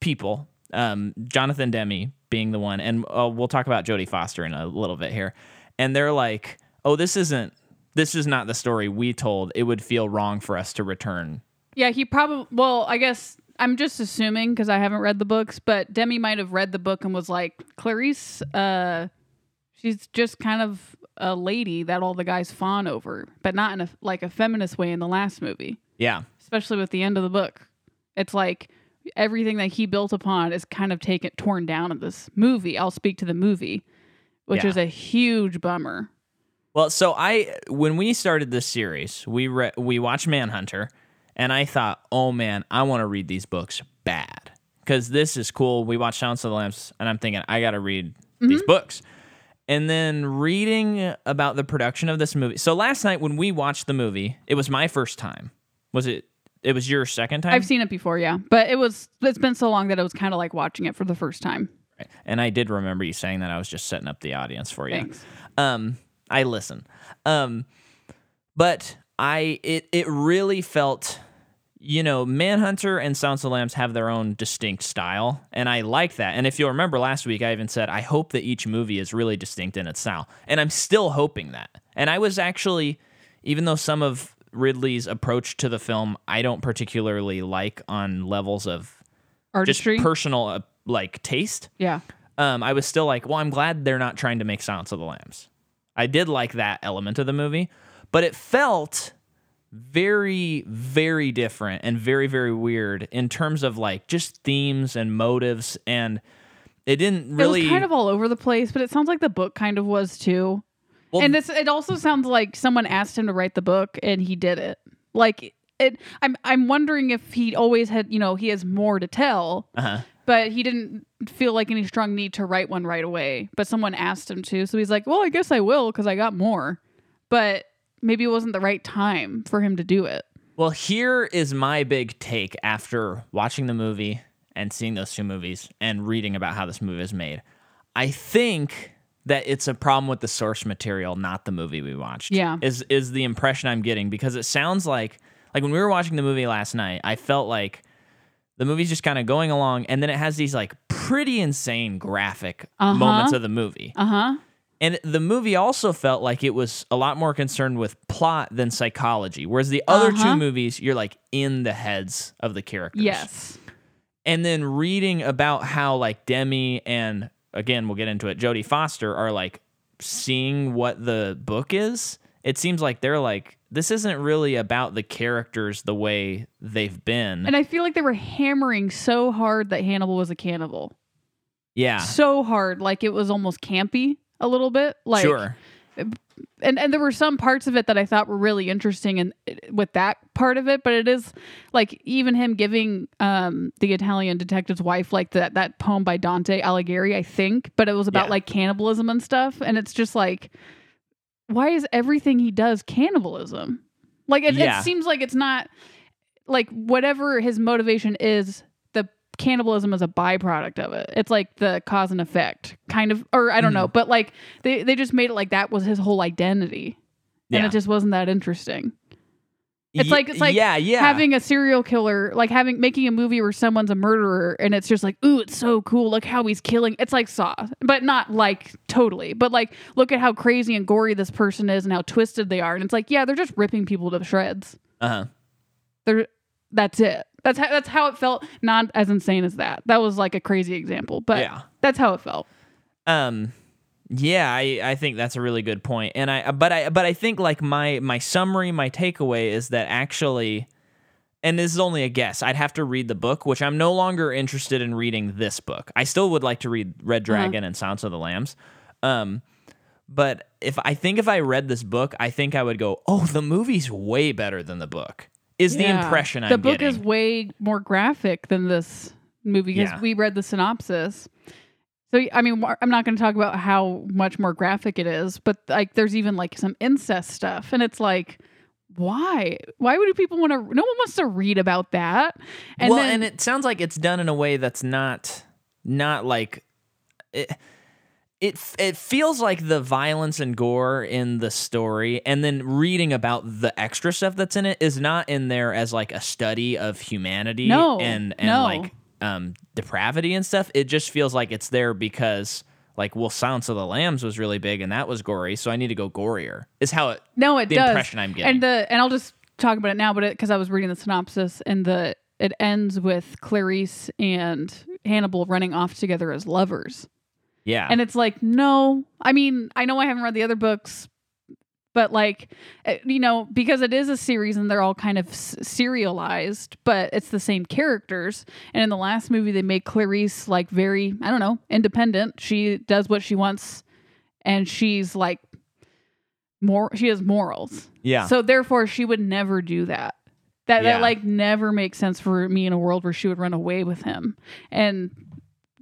people, Jonathan Demme being the one, and we'll talk about Jodie Foster in a little bit here, and they're like, oh, this is not the story we told. It would feel wrong for us to return. Yeah, he probably, well, I guess I'm just assuming because I haven't read the books, but Demme might have read the book and was like, Clarice, she's just kind of a lady that all the guys fawn over, but not in a feminist way in the last movie. Yeah. Especially with the end of the book. It's like everything that he built upon is kind of torn down in this movie. I'll speak to the movie, which is a huge bummer. Well, so when we started this series, we watched Manhunter, and I thought, oh man, I want to read these books bad. Because this is cool. We watched Silence of the Lambs, and I'm thinking, I got to read these books. And then reading about the production of this movie. So last night when we watched the movie, it was my first time. Was it? It was your second time? I've seen it before, yeah. But it's been so long that it was kind of like watching it for the first time. Right. And I did remember you saying that. I was just setting up the audience for you. Thanks. I listen. But it really felt, you know, Manhunter and Silence of the Lambs have their own distinct style, and I like that. And if you'll remember last week, I even said, I hope that each movie is really distinct in its style, and I'm still hoping that. And I was actually, even though some of Ridley's approach to the film I don't particularly like on levels of artistry, just personal taste, I was still like, well, I'm glad they're not trying to make Silence of the Lambs. I did like that element of the movie, but it felt... very, very different and very, very weird in terms of like just themes and motives, and it didn't really... It was kind of all over the place, but it sounds like the book kind of was too. Well, and it also sounds like someone asked him to write the book and he did it. Like it, I'm wondering if he always had, you know, he has more to tell, but he didn't feel like any strong need to write one right away. But someone asked him to, so he's like, well, I guess I will because I got more. But maybe it wasn't the right time for him to do it. Well, here is my big take after watching the movie and seeing those two movies and reading about how this movie is made. I think that it's a problem with the source material, not the movie we watched. Yeah. Is the impression I'm getting, because it sounds like when we were watching the movie last night, I felt like the movie's just kind of going along, and then it has these like pretty insane graphic moments of the movie. And the movie also felt like it was a lot more concerned with plot than psychology, whereas the other two movies, you're like in the heads of the characters. Yes. And then reading about how like Demme and, again, we'll get into it, Jodie Foster are like seeing what the book is, it seems like they're like, this isn't really about the characters the way they've been. And I feel like they were hammering so hard that Hannibal was a cannibal. Yeah. So hard. Like it was almost campy a little bit. Like, sure. And there were some parts of it that I thought were really interesting and with that part of it, but it is like even him giving the Italian detective's wife like that poem by Dante Alighieri, I think, but it was about like cannibalism and stuff. And it's just like, why is everything he does cannibalism? Like it seems like it's not like whatever his motivation is, the cannibalism is a byproduct of it. It's like the cause and effect kind of, or I don't know, but like they just made it like that was his whole identity. And it just wasn't that interesting. It's like having a serial killer, like making a movie where someone's a murderer and it's just like, ooh, it's so cool. Look how he's killing. It's like Saw, but not like totally, but like, look at how crazy and gory this person is and how twisted they are. And it's like, yeah, they're just ripping people to shreds. That's it. That's how it felt. Not as insane as that. That was like a crazy example, but that's how it felt. Yeah, I think that's a really good point. And I think like my summary, my takeaway is that actually, and this is only a guess, I'd have to read the book, which I'm no longer interested in reading this book. I still would like to read Red Dragon and Silence of the Lambs. But if I read this book, I think I would go, oh, the movie's way better than the book is the impression I'm getting. The book is way more graphic than this movie because we read the synopsis. So, I mean, I'm not going to talk about how much more graphic it is, but like there's even like some incest stuff. And it's like, why? Why would people want to? No one wants to read about that. And and it sounds like it's done in a way that's not like it feels like the violence and gore in the story and then reading about the extra stuff that's in it is not in there as like a study of humanity like depravity and stuff. It just feels like it's there because like, well, Silence of the Lambs was really big and that was gory, so I need to go gorier is how it, no, it the does. Impression I'm getting. And I'll just talk about it now, but because I was reading the synopsis and it ends with Clarice and Hannibal running off together as lovers. Yeah. And it's like, no, I mean, I know I haven't read the other books, but like, you know, because it is a series and they're all kind of serialized, but it's the same characters. And in the last movie, they made Clarice like very, I don't know, independent. She does what she wants and she's like more, she has morals. Yeah. So therefore she would never do that. That like never makes sense for me in a world where she would run away with him. And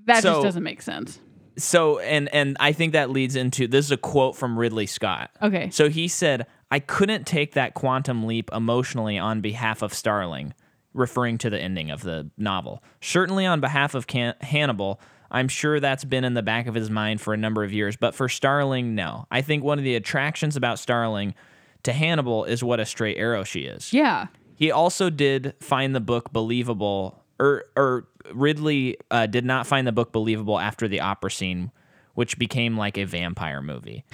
that just doesn't make sense. So, and I think that leads into, this is a quote from Ridley Scott. Okay. So he said, "I couldn't take that quantum leap emotionally on behalf of Starling," referring to the ending of the novel. "Certainly on behalf of Hannibal, I'm sure that's been in the back of his mind for a number of years. But for Starling, no. I think one of the attractions about Starling to Hannibal is what a straight arrow she is." Yeah. He also did find the book believable, or Ridley did not find the book believable after the opera scene, which became like a vampire movie.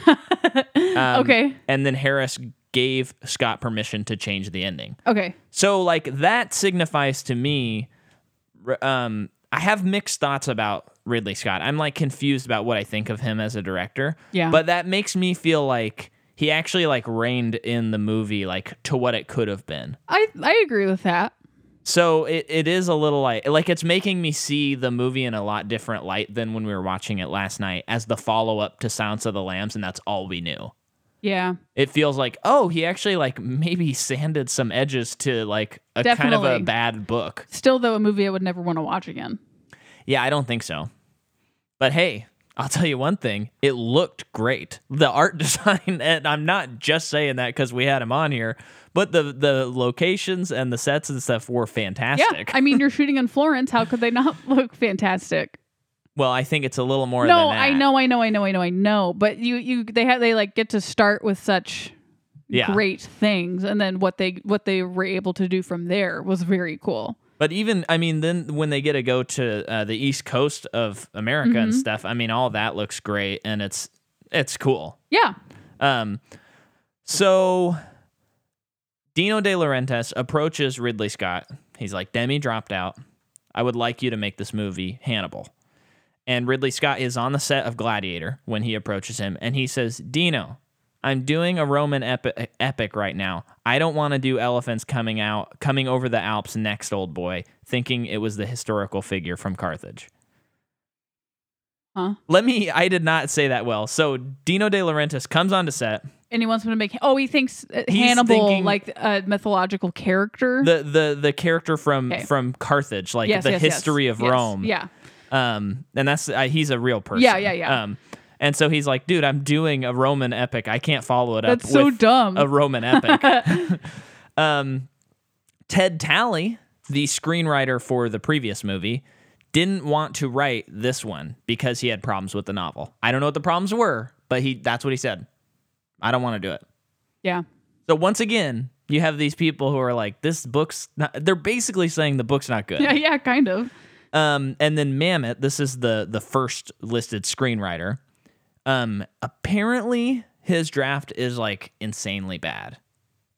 Okay. And then Harris gave Scott permission to change the ending. Okay. So like that signifies to me, I have mixed thoughts about Ridley Scott. I'm like confused about what I think of him as a director. Yeah. But that makes me feel like he actually like reined in the movie like to what it could have been. I agree with that. So it is a little like it's making me see the movie in a lot different light than when we were watching it last night as the follow-up to Silence of the Lambs, and that's all we knew. Yeah. It feels like, oh, he actually like maybe sanded some edges to like a Definitely. Kind of a bad book. Still, though, a movie I would never want to watch again. Yeah, I don't think so. But hey, I'll tell you one thing. It looked great. The art design, and I'm not just saying that because we had him on here, but the locations and the sets and stuff were fantastic. Yeah, I mean, you're shooting in Florence. How could they not look fantastic? Well, I think it's a little more than that. I know. But they like get to start with such great things, and then what they were able to do from there was very cool. But even, I mean, then when they get to go to the East Coast of America and stuff, I mean, all that looks great, and it's it's cool. Yeah. So Dino De Laurentiis approaches Ridley Scott. He's like, Demme dropped out. I would like you to make this movie Hannibal. And Ridley Scott is on the set of Gladiator when he approaches him, and he says, Dino, I'm doing a Roman epic right now. I don't want to do elephants coming over the Alps next, old boy, thinking it was the historical figure from Carthage. Huh? I did not say that well. So Dino De Laurentiis comes onto set. And he wants him to make... Oh, he thinks Hannibal, like a mythological character? The character from Carthage, like the history of Rome. Yeah. And that's he's a real person. Yeah. And so he's like, dude, I'm doing a Roman epic. I can't follow it up so with dumb. A Roman epic. Ted Talley, the screenwriter for the previous movie, didn't want to write this one because he had problems with the novel. I don't know what the problems were, but that's what he said. I don't want to do it. Yeah. So once again, you have these people who are like, this book's not... They're basically saying the book's not good. Yeah, kind of. And then Mamet, this is the first listed screenwriter. Apparently his draft is like insanely bad,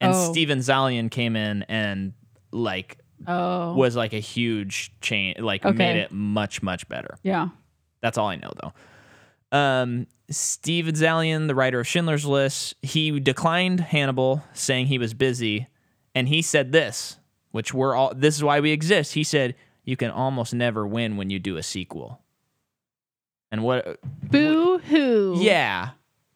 and Steven Zallian came in and was like a huge change, made it much better. Yeah, that's all I know though. Steven Zallian, the writer of Schindler's List, he declined Hannibal, saying he was busy, and he said this, which this is why we exist. He said, you can almost never win when you do a sequel. And what? Boo hoo. Yeah.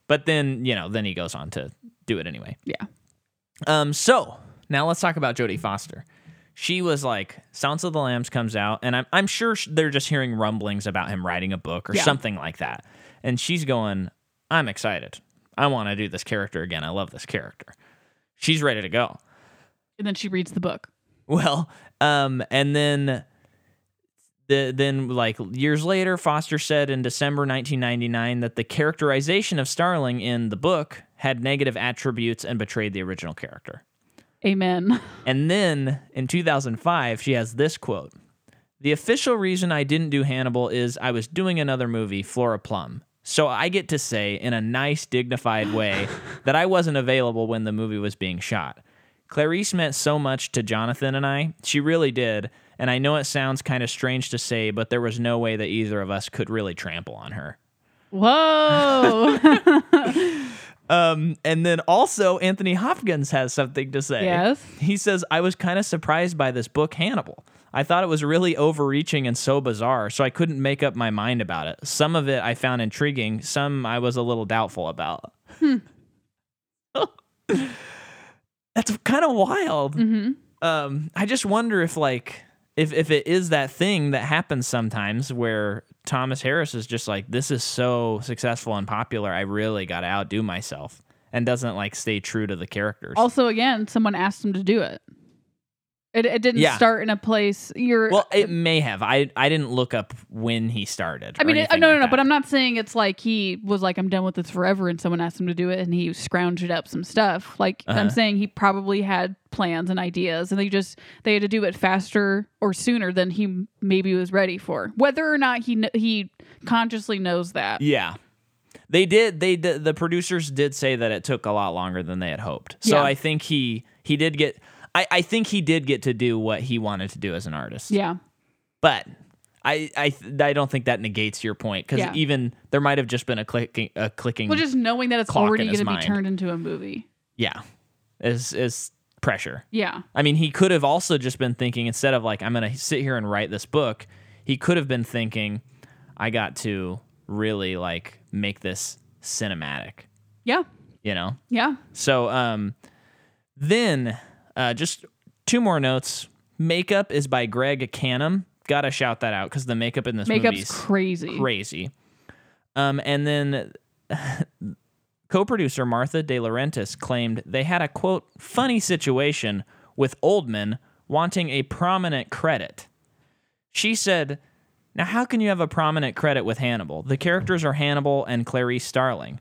But then, then he goes on to do it anyway. Yeah. So now let's talk about Jodie Foster. She was like, Silence of the Lambs comes out, and I'm sure they're just hearing rumblings about him writing a book or something like that. And she's going, I'm excited. I want to do this character again. I love this character. She's ready to go. And then she reads the book. Well, and then... Then, years later, Foster said in December 1999 that the characterization of Starling in the book had negative attributes and betrayed the original character. Amen. And then, in 2005, she has this quote. The official reason I didn't do Hannibal is I was doing another movie, Flora Plum. So I get to say, in a nice, dignified way, that I wasn't available when the movie was being shot. Clarice meant so much to Jonathan and I. She really did. And I know it sounds kind of strange to say, but there was no way that either of us could really trample on her. Whoa. And then also Anthony Hopkins has something to say. Yes. He says, I was kind of surprised by this book, Hannibal. I thought it was really overreaching and so bizarre, so I couldn't make up my mind about it. Some of it I found intriguing. Some I was a little doubtful about. That's kind of wild. Mm-hmm. I just wonder if if it is that thing that happens sometimes where Thomas Harris is just like, this is so successful and popular, I really got to outdo myself, and doesn't stay true to the characters. Also, again, someone asked him to do it. It didn't start in a place it may have. I didn't look up when he started. I mean, but I'm not saying it's like he was like, I'm done with this forever, and someone asked him to do it, and he scrounged up some stuff. I'm saying he probably had plans and ideas, and they had to do it faster or sooner than he maybe was ready for. Whether or not he consciously knows that. Yeah. They did. The producers did say that it took a lot longer than they had hoped. So yeah. I think he did get... I think he did get to do what he wanted to do as an artist. Yeah. But I don't think that negates your point, because even there might have just been a clicking. Well, just knowing that it's already going to be turned into a movie. Yeah. Is pressure. Yeah. I mean, he could have also just been thinking, instead of I'm going to sit here and write this book, he could have been thinking, I got to really make this cinematic. Yeah. You know? Yeah. So then... just two more notes. Makeup is by Greg Canham. Gotta shout that out, because the makeup in this movie is crazy. Crazy. And then co-producer Martha De Laurentiis claimed they had a, quote, funny situation with Oldman wanting a prominent credit. She said, now how can you have a prominent credit with Hannibal? The characters are Hannibal and Clarice Starling.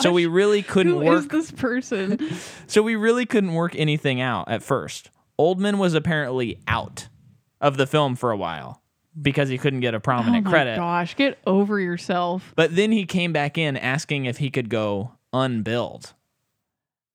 So we really couldn't work. Who is this person? So we really couldn't work anything out at first. Oldman was apparently out of the film for a while. because he couldn't get a prominent credit. Oh my gosh, get over yourself. But then he came back in asking if he could go unbilled.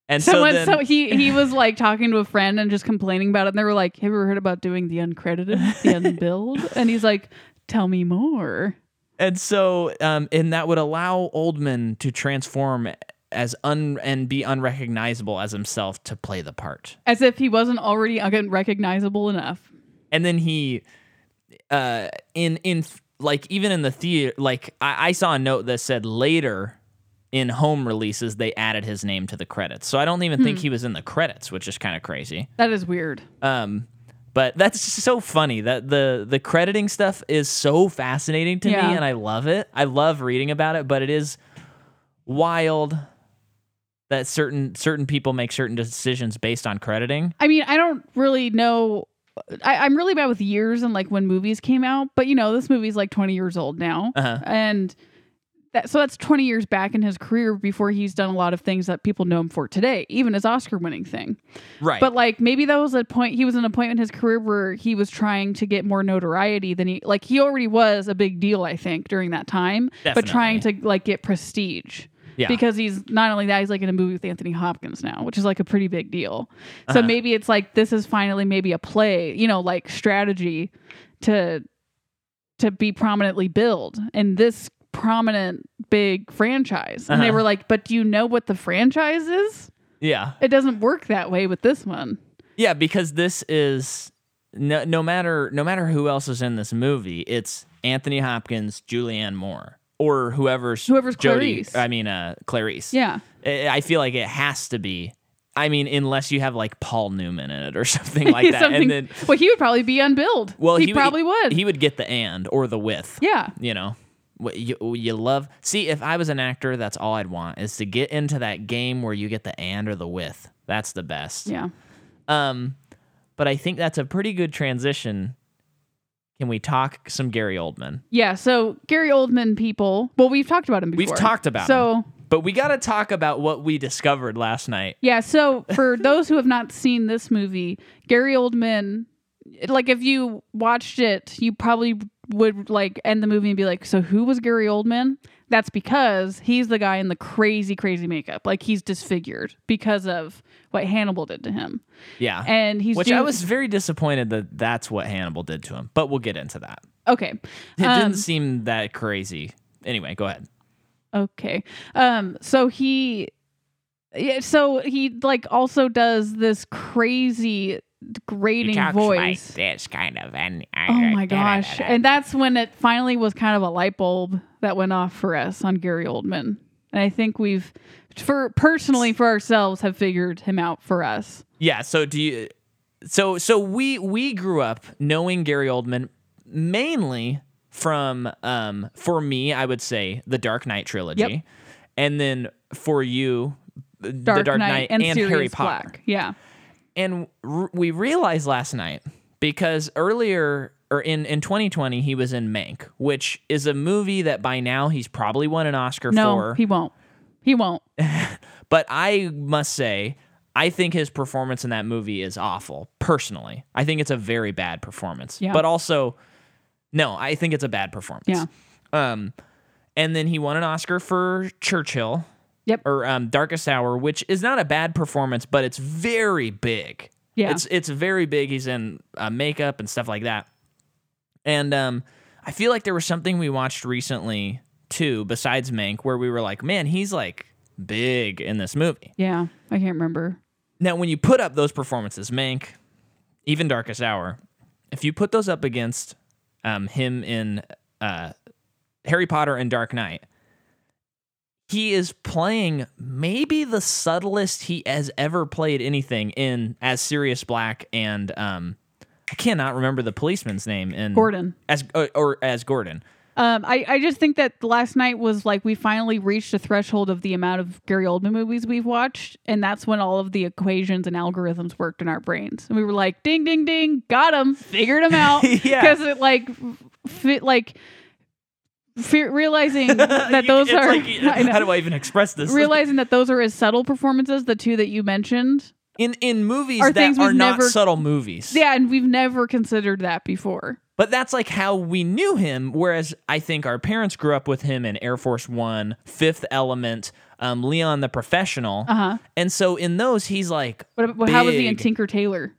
And so he was like talking to a friend and just complaining about it. And they were like, have you ever heard about doing the uncredited, the unbilled? And he's like, tell me more. And so, and that would allow Oldman to transform as and be unrecognizable as himself to play the part. As if he wasn't already unrecognizable enough. And then he, even in the theater, like I saw a note that said later in home releases, they added his name to the credits. So I don't even think he was in the credits, which is kind of crazy. That is weird. But that's so funny that the crediting stuff is so fascinating to me, and I love it. I love reading about it, but it is wild that certain people make certain decisions based on crediting. I mean, I don't really know. I'm really bad with years and like when movies came out, but you know, this movie's like 20 years old now. Uh-huh. And so that's 20 years back in his career before he's done a lot of things that people know him for today, even his Oscar-winning thing. Right. But like maybe that was a point. He was in a point in his career where he was trying to get more notoriety than he already was a big deal, I think, during that time. Definitely. But trying to like get prestige. Yeah. Because he's not only that, he's like in a movie with Anthony Hopkins now, which is like a pretty big deal. So maybe it's like this is finally maybe a play, you know, like strategy to be prominently billed in this prominent big franchise. And they were like, but do you know what the franchise is? Yeah. It doesn't work that way with this one. Yeah, because this is no matter who else is in this movie, it's Anthony Hopkins, Julianne Moore, or whoever's Clarice. Clarice. Yeah. I feel like it has to be. I mean, unless you have like Paul Newman in it or something like that. Well, he would probably be unbilled. Well, he probably would. He would get the and or the with. Yeah. You know. What you love. See, if I was an actor, that's all I'd want is to get into that game where you get the and or the with. That's the best. Yeah. But I think that's a pretty good transition. Can we talk some Gary Oldman? Yeah. So Gary Oldman, people. Well, we've talked about him before. But we got to talk about what we discovered last night. Yeah. So for those who have not seen this movie, Gary Oldman, like if you watched it, you probably would like end the movie and be like, so who was Gary Oldman? That's because he's the guy in the crazy, crazy makeup. Like he's disfigured because of what Hannibal did to him. Yeah. And I was very disappointed that that's what Hannibal did to him, but we'll get into that. Okay. It didn't seem that crazy. Anyway, go ahead. Okay. So he like also does this crazy grating voice. It's kind of an oh my gosh. And that's when it finally was kind of a light bulb that went off for us on Gary Oldman. And I think we've for ourselves have figured him out for us. Yeah, so we grew up knowing Gary Oldman mainly from for me, I would say the Dark Knight trilogy. Yep. And then for you the Dark Knight and Harry Potter. Black. Yeah. And we realized last night, because earlier, or in 2020, he was in Mank, which is a movie that by now he's probably won an Oscar for. No, he won't. He won't. But I must say, I think his performance in that movie is awful, personally. I think it's a very bad performance. Yeah. But also, no, I think it's a bad performance. Yeah. And then he won an Oscar for Churchill. Yep. Or Darkest Hour, which is not a bad performance, but it's very big. Yeah. It's very big. He's in makeup and stuff like that. And I feel like there was something we watched recently, too, besides Mank, where we were like, man, he's like big in this movie. Yeah, I can't remember. Now, when you put up those performances, Mank, even Darkest Hour, if you put those up against him in Harry Potter and Dark Knight, he is playing maybe the subtlest he has ever played anything in as Sirius Black and I cannot remember the policeman's name in Gordon as Gordon. I just think that last night was like we finally reached a threshold of the amount of Gary Oldman movies we've watched, and that's when all of the equations and algorithms worked in our brains, and we were like, ding, ding, ding, got him, figured him out, because it realizing that those are like, how do I even express this? Realizing that those are his subtle performances, the two that you mentioned, in movies that are not subtle movies. Yeah, and we've never considered that before. But that's like how we knew him, whereas I think our parents grew up with him in Air Force One, Fifth Element, Leon the Professional. Uh-huh. And so in those, he's like what, how was he in Tinker Tailor?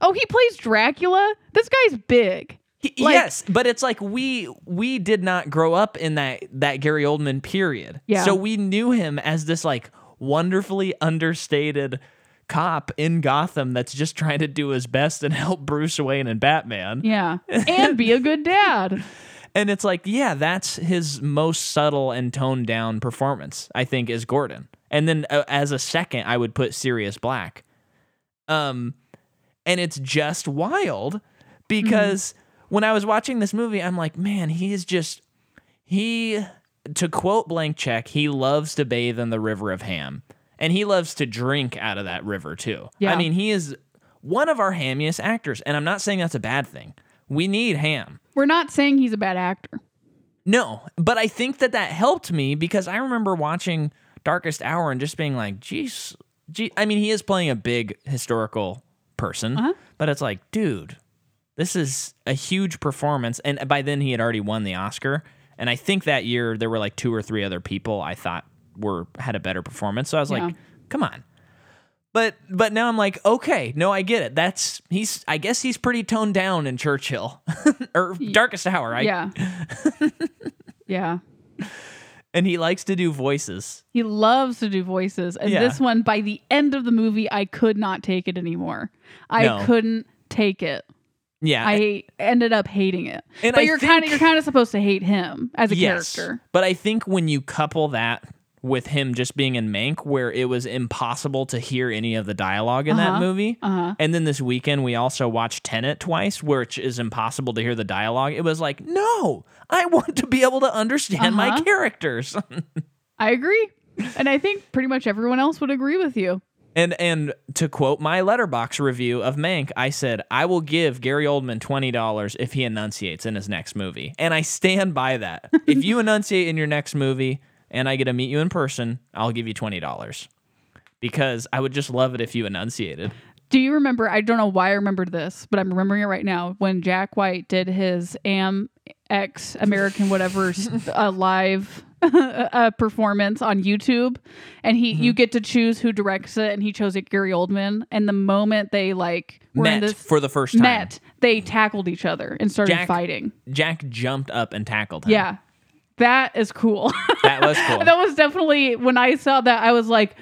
Oh, he plays Dracula? This guy's big. Yes, but it's like we did not grow up in that Gary Oldman period. Yeah. So we knew him as this like wonderfully understated cop in Gotham that's just trying to do his best and help Bruce Wayne and Batman. Yeah. And be a good dad. And it's like, yeah, that's his most subtle and toned down performance, I think, is Gordon. And then as a second, I would put Sirius Black. And it's just wild because when I was watching this movie, I'm like, man, he to quote Blank Check, he loves to bathe in the river of ham. And he loves to drink out of that river, too. Yeah. I mean, he is one of our hammiest actors. And I'm not saying that's a bad thing. We need ham. We're not saying he's a bad actor. No, but I think that helped me because I remember watching Darkest Hour and just being like, geez. I mean, he is playing a big historical person, but it's like, dude, this is a huge performance. And by then he had already won the Oscar. And I think that year there were like 2 or 3 other people I thought had a better performance. So I was like, come on. But now I'm like, okay, no, I get it. I guess he's pretty toned down in Churchill or Darkest Hour, right? Yeah. Yeah. And he likes to do voices. He loves to do voices. And this one, by the end of the movie, I could not take it anymore. I couldn't take it. Yeah. I ended up hating it. And but you're kind of supposed to hate him as a character. But I think when you couple that with him just being in Mank, where it was impossible to hear any of the dialogue in that movie. And then this weekend, we also watched Tenet twice, which is impossible to hear the dialogue. It was like, no, I want to be able to understand my characters. I agree. And I think pretty much everyone else would agree with you. And to quote my Letterboxd review of Mank, I said, I will give Gary Oldman $20 if he enunciates in his next movie. And I stand by that. If you enunciate in your next movie and I get to meet you in person, I'll give you $20. Because I would just love it if you enunciated. Do you remember, I don't know why I remembered this, but I'm remembering it right now, when Jack White did his American whatever live performance on YouTube, and you get to choose who directs it, and he chose it Gary Oldman, and the moment they met they tackled each other and started fighting. Jack jumped up and tackled him. Yeah. That is cool. That was cool. That was definitely, when I saw that, I was like,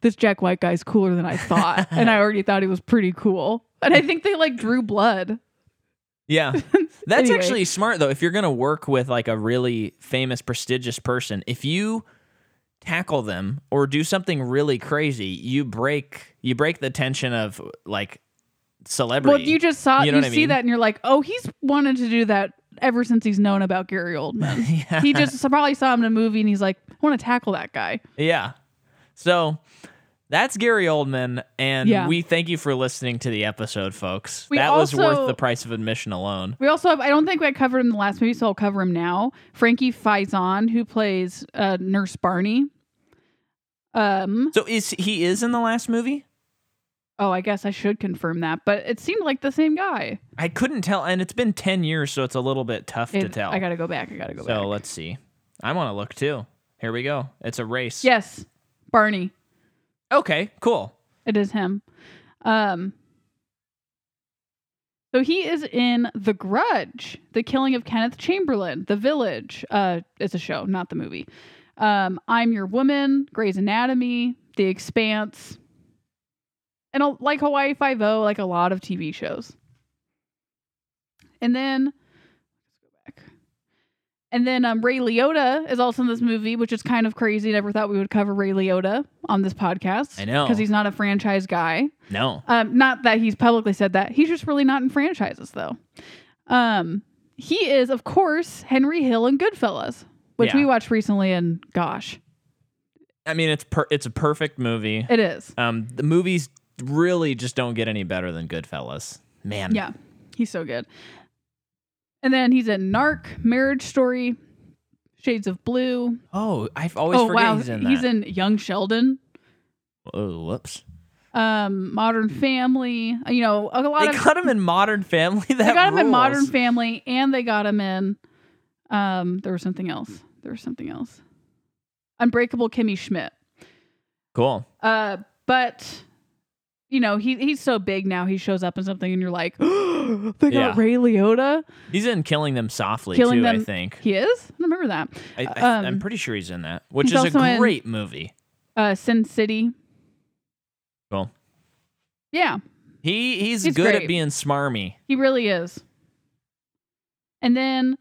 this Jack White guy's cooler than I thought. And I already thought he was pretty cool. And I think they like drew blood. Yeah. That's actually smart though. If you're going to work with like a really famous, prestigious person, if you tackle them or do something really crazy, you break the tension of like celebrity. Well, you just saw, you see that and you're like, oh, he's wanted to do that ever since he's known about Gary Oldman. Yeah. He just probably saw him in a movie and he's like, I want to tackle that guy. Yeah. So that's Gary Oldman, and we thank you for listening to the episode, folks. That was worth the price of admission alone. We also have, I don't think we covered him in the last movie, so I'll cover him now. Frankie Faison, who plays Nurse Barney. So is he in the last movie? Oh, I guess I should confirm that, but it seemed like the same guy. I couldn't tell, and it's been 10 years, so it's a little bit tough to tell. I gotta go back. So let's see. I want to look, too. Here we go. It's a race. Yes. Barney. Okay, cool. It is him. So he is in The Grudge, The Killing of Kenneth Chamberlain, The Village. It's a show, not the movie. I'm Your Woman, Grey's Anatomy, The Expanse, and like Hawaii Five-O, like a lot of TV shows. And then, let's go back. And then Ray Liotta is also in this movie, which is kind of crazy. Never thought we would cover Ray Liotta on this podcast. I know. Because he's not a franchise guy. No. Not that he's publicly said that. He's just really not in franchises, though. He is, of course, Henry Hill in Goodfellas, which we watched recently, and gosh. I mean, it's a perfect movie. It is. The movie's really just don't get any better than Goodfellas. Man. Yeah. He's so good. And then he's in Narc, Marriage Story, Shades of Blue. Oh, I've always forgotten he's in that. He's in Young Sheldon. Oh, whoops. Modern Family. You know, a lot of... They got him in Modern Family? They got him in Modern Family, and they got him in... there was something else. Unbreakable Kimmy Schmidt. Cool. But... You know, he's so big now, he shows up in something and you're like, oh, they got Ray Liotta. He's in Killing Them Softly, too, I think. He is? I remember that. I'm pretty sure he's in that, which is a great movie. Sin City. Cool. Yeah. He's good at being smarmy. He really is. And then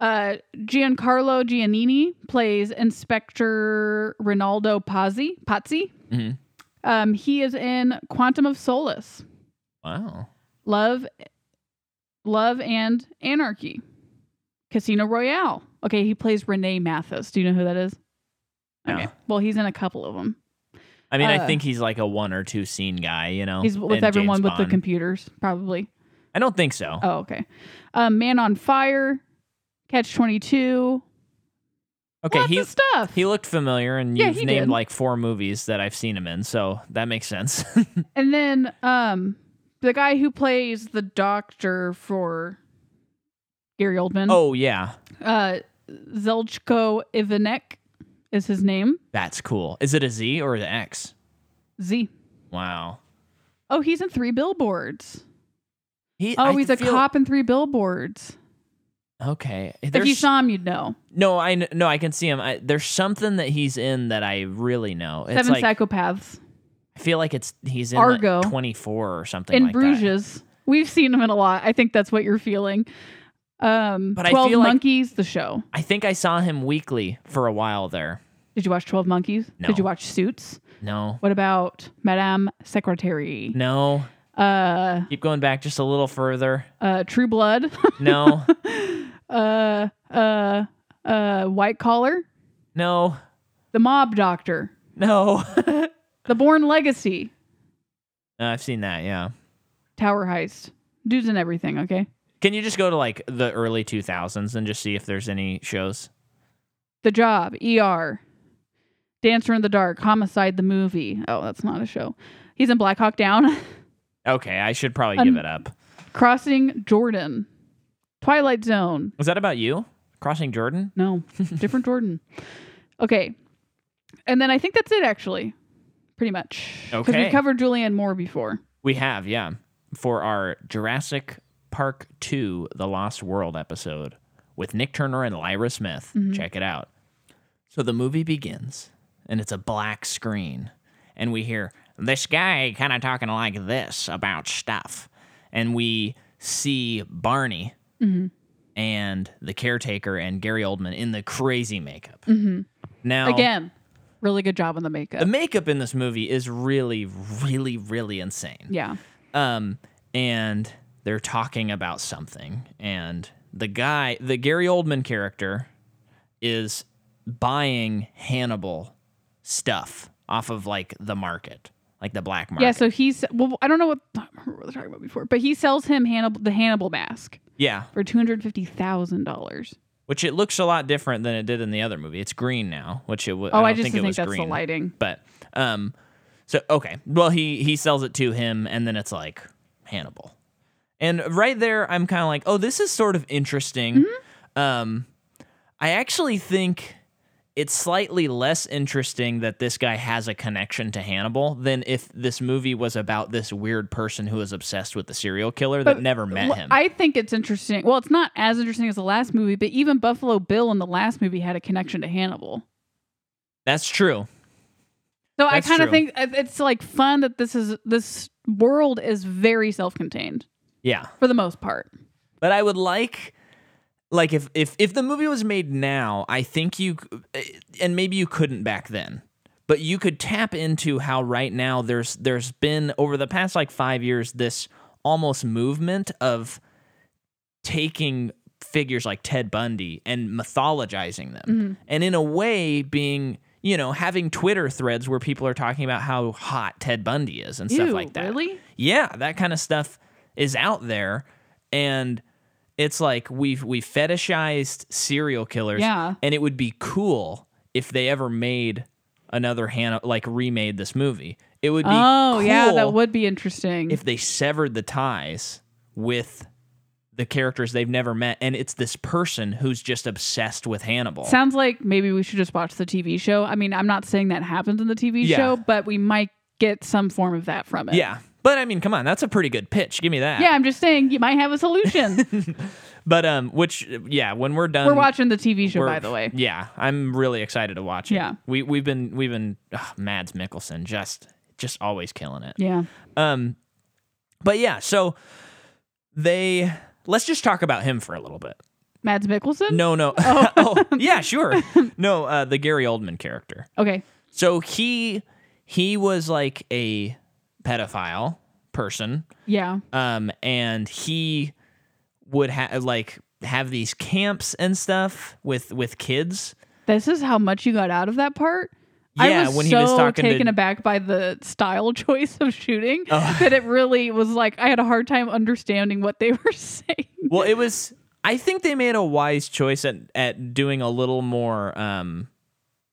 Giancarlo Giannini plays Inspector Rinaldo Pazzi. Mm-hmm. He is in Quantum of Solace. Wow. Love and Anarchy. Casino Royale. Okay, he plays Rene Mathis. Do you know who that is? Okay. No. Well, he's in a couple of them. I mean, I think he's like a one or two scene guy, you know. He's with everyone with the computers, probably. I don't think so. Oh, okay. Man on Fire, Catch-22. Okay, he looked familiar, and you've named like four movies that I've seen him in, so that makes sense. And then the guy who plays the doctor for Gary Oldman. Oh, yeah. Zeljko Ivanek is his name. That's cool. Is it a Z or an X? Z. Wow. Oh, he's in 3 Billboards. He's a cop in 3 Billboards. Okay. If you saw him, you'd know. No, I can see him. There's something that he's in that I really know. It's 7 Psychopaths. I feel like he's in Argo, like 24 or something in like Bruges. That. In Bruges. We've seen him in a lot. I think that's what you're feeling. But 12 I feel Monkeys, like, the show. I think I saw him weekly for a while there. Did you watch 12 Monkeys? No. Did you watch Suits? No. What about Madame Secretary? No. Keep going back just a little further. True Blood. No. White Collar. No. The Mob Doctor. No. The Bourne Legacy. I've seen that. Yeah. Tower Heist. Dudes and Everything. Okay. Can you just go to like the early 2000s and just see if there's any shows? The Job. ER. Dancer in the Dark. Homicide the Movie. Oh, that's not a show. He's in Black Hawk Down. Okay, I should probably give it up. Crossing Jordan. Twilight Zone. Was that about you? Crossing Jordan? No, different Jordan. Okay. And then I think that's it, actually. Pretty much. Okay. Because we covered Julianne Moore before. We have, yeah. For our Jurassic Park 2, The Lost World episode with Nick Turner and Lyra Smith. Mm-hmm. Check it out. So the movie begins, and it's a black screen. And we hear... this guy kind of talking like this about stuff. And we see Barney mm-hmm. and the caretaker and Gary Oldman in the crazy makeup. Mm-hmm. Now, again, really good job on the makeup. The makeup in this movie is really, really, really insane. Yeah. And they're talking about something. And the Gary Oldman character is buying Hannibal stuff off of like the market. Like the black market. Yeah, so I don't know what we're talking about before, but he sells him the Hannibal mask. Yeah. For $250,000. Which it looks a lot different than it did in the other movie. It's green now, which it was. Oh, I just think that's green, the lighting. But, so, okay. Well, he sells it to him, and then it's like Hannibal. And right there, I'm kind of like, oh, this is sort of interesting. Mm-hmm. I actually think... it's slightly less interesting that this guy has a connection to Hannibal than if this movie was about this weird person who was obsessed with the serial killer that never met him. I think it's interesting. Well, it's not as interesting as the last movie, but even Buffalo Bill in the last movie had a connection to Hannibal. That's true. So I kind of think it's like fun that this world is very self-contained. Yeah. For the most part. But I would like if the movie was made now, I think and maybe you couldn't back then, but you could tap into how right now there's been over the past like 5 years, this almost movement of taking figures like Ted Bundy and mythologizing them. Mm-hmm. And in a way being, you know, having Twitter threads where people are talking about how hot Ted Bundy is and stuff like that. Really? Yeah. That kind of stuff is out there. And it's like we fetishized serial killers, yeah. And it would be cool if they ever made another Hannah, like, remade this movie. It would be cool, yeah, that would be interesting if they severed the ties with the characters they've never met, and it's this person who's just obsessed with Hannibal. Sounds like maybe we should just watch the TV show. I mean, I'm not saying that happens in the TV show, but we might get some form of that from it. Yeah, but I mean, come on, that's a pretty good pitch. Give me that. Yeah, I'm just saying you might have a solution. But which, yeah, when we're done, we're watching the TV show. By the way, yeah, I'm really excited to watch it. Yeah, we've been Mads Mikkelsen just always killing it. Yeah. But yeah, so they. Let's just talk about him for a little bit. Mads Mikkelsen? No. Oh, yeah, sure. No, the Gary Oldman character. Okay. So he was like a pedophile person. Yeah. And he would have these camps and stuff with kids. This is how much you got out of that part? Yeah, I was when he was talking taken aback by the style choice of shooting that it really was like I had a hard time understanding what they were saying. Well, it was. I think they made a wise choice at doing a little more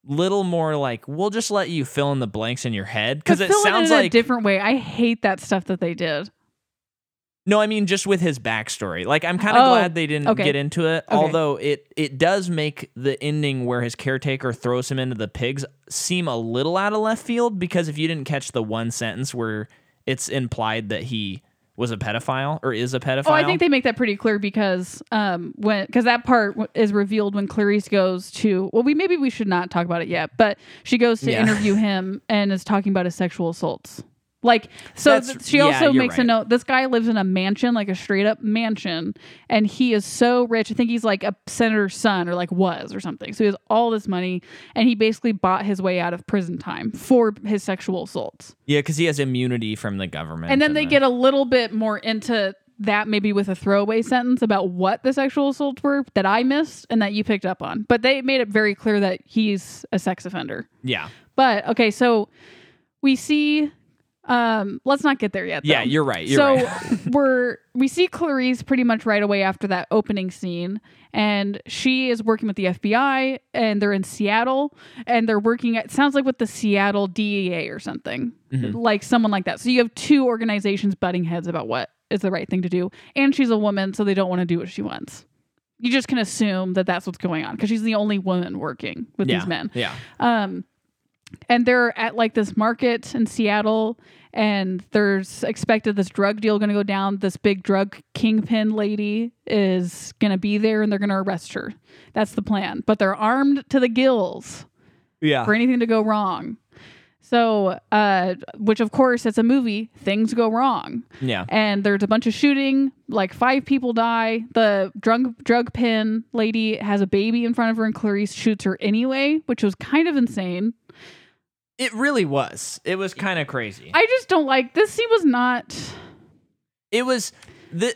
like we'll just let you fill in the blanks in your head because it sounds like a different way. I hate that stuff that they did. No, I mean just with his backstory. Like I'm kind of glad they didn't get into it, although it does make the ending where his caretaker throws him into the pigs seem a little out of left field because if you didn't catch the one sentence where it's implied that he was a pedophile or is a pedophile. Oh, I think they make that pretty clear because that part is revealed when Clarice goes to maybe we should not talk about it yet, but she goes to interview him and is talking about his sexual assaults. Like, so she also makes a note. This guy lives in a mansion, like a straight up mansion. And he is so rich. I think he's like a senator's son or something. So he has all this money. And he basically bought his way out of prison time for his sexual assaults. Yeah, because he has immunity from the government. And then they get a little bit more into that maybe with a throwaway sentence about what the sexual assaults were that I missed and that you picked up on. But they made it very clear that he's a sex offender. Yeah. But, okay, so we see... let's not get there yet, though. Yeah, you're right. We see Clarice pretty much right away after that opening scene, and she is working with the FBI, and they're in Seattle, and they're working at, sounds like with the Seattle DEA or something, like someone like that. So you have two organizations butting heads about what is the right thing to do, and she's a woman, so they don't want to do what she wants. You just can assume that that's what's going on because she's the only woman working with these men. Yeah. And they're at like this market in Seattle and there's expected this drug deal going to go down. This big drug kingpin lady is going to be there and they're going to arrest her. That's the plan. But they're armed to the gills for anything to go wrong. So, which of course, it's a movie, things go wrong. Yeah. And there's a bunch of shooting, like 5 people die. The drug pin lady has a baby in front of her and Clarice shoots her anyway, which was kind of insane. It really was. It was kind of crazy. I just don't like... This scene was not... It was...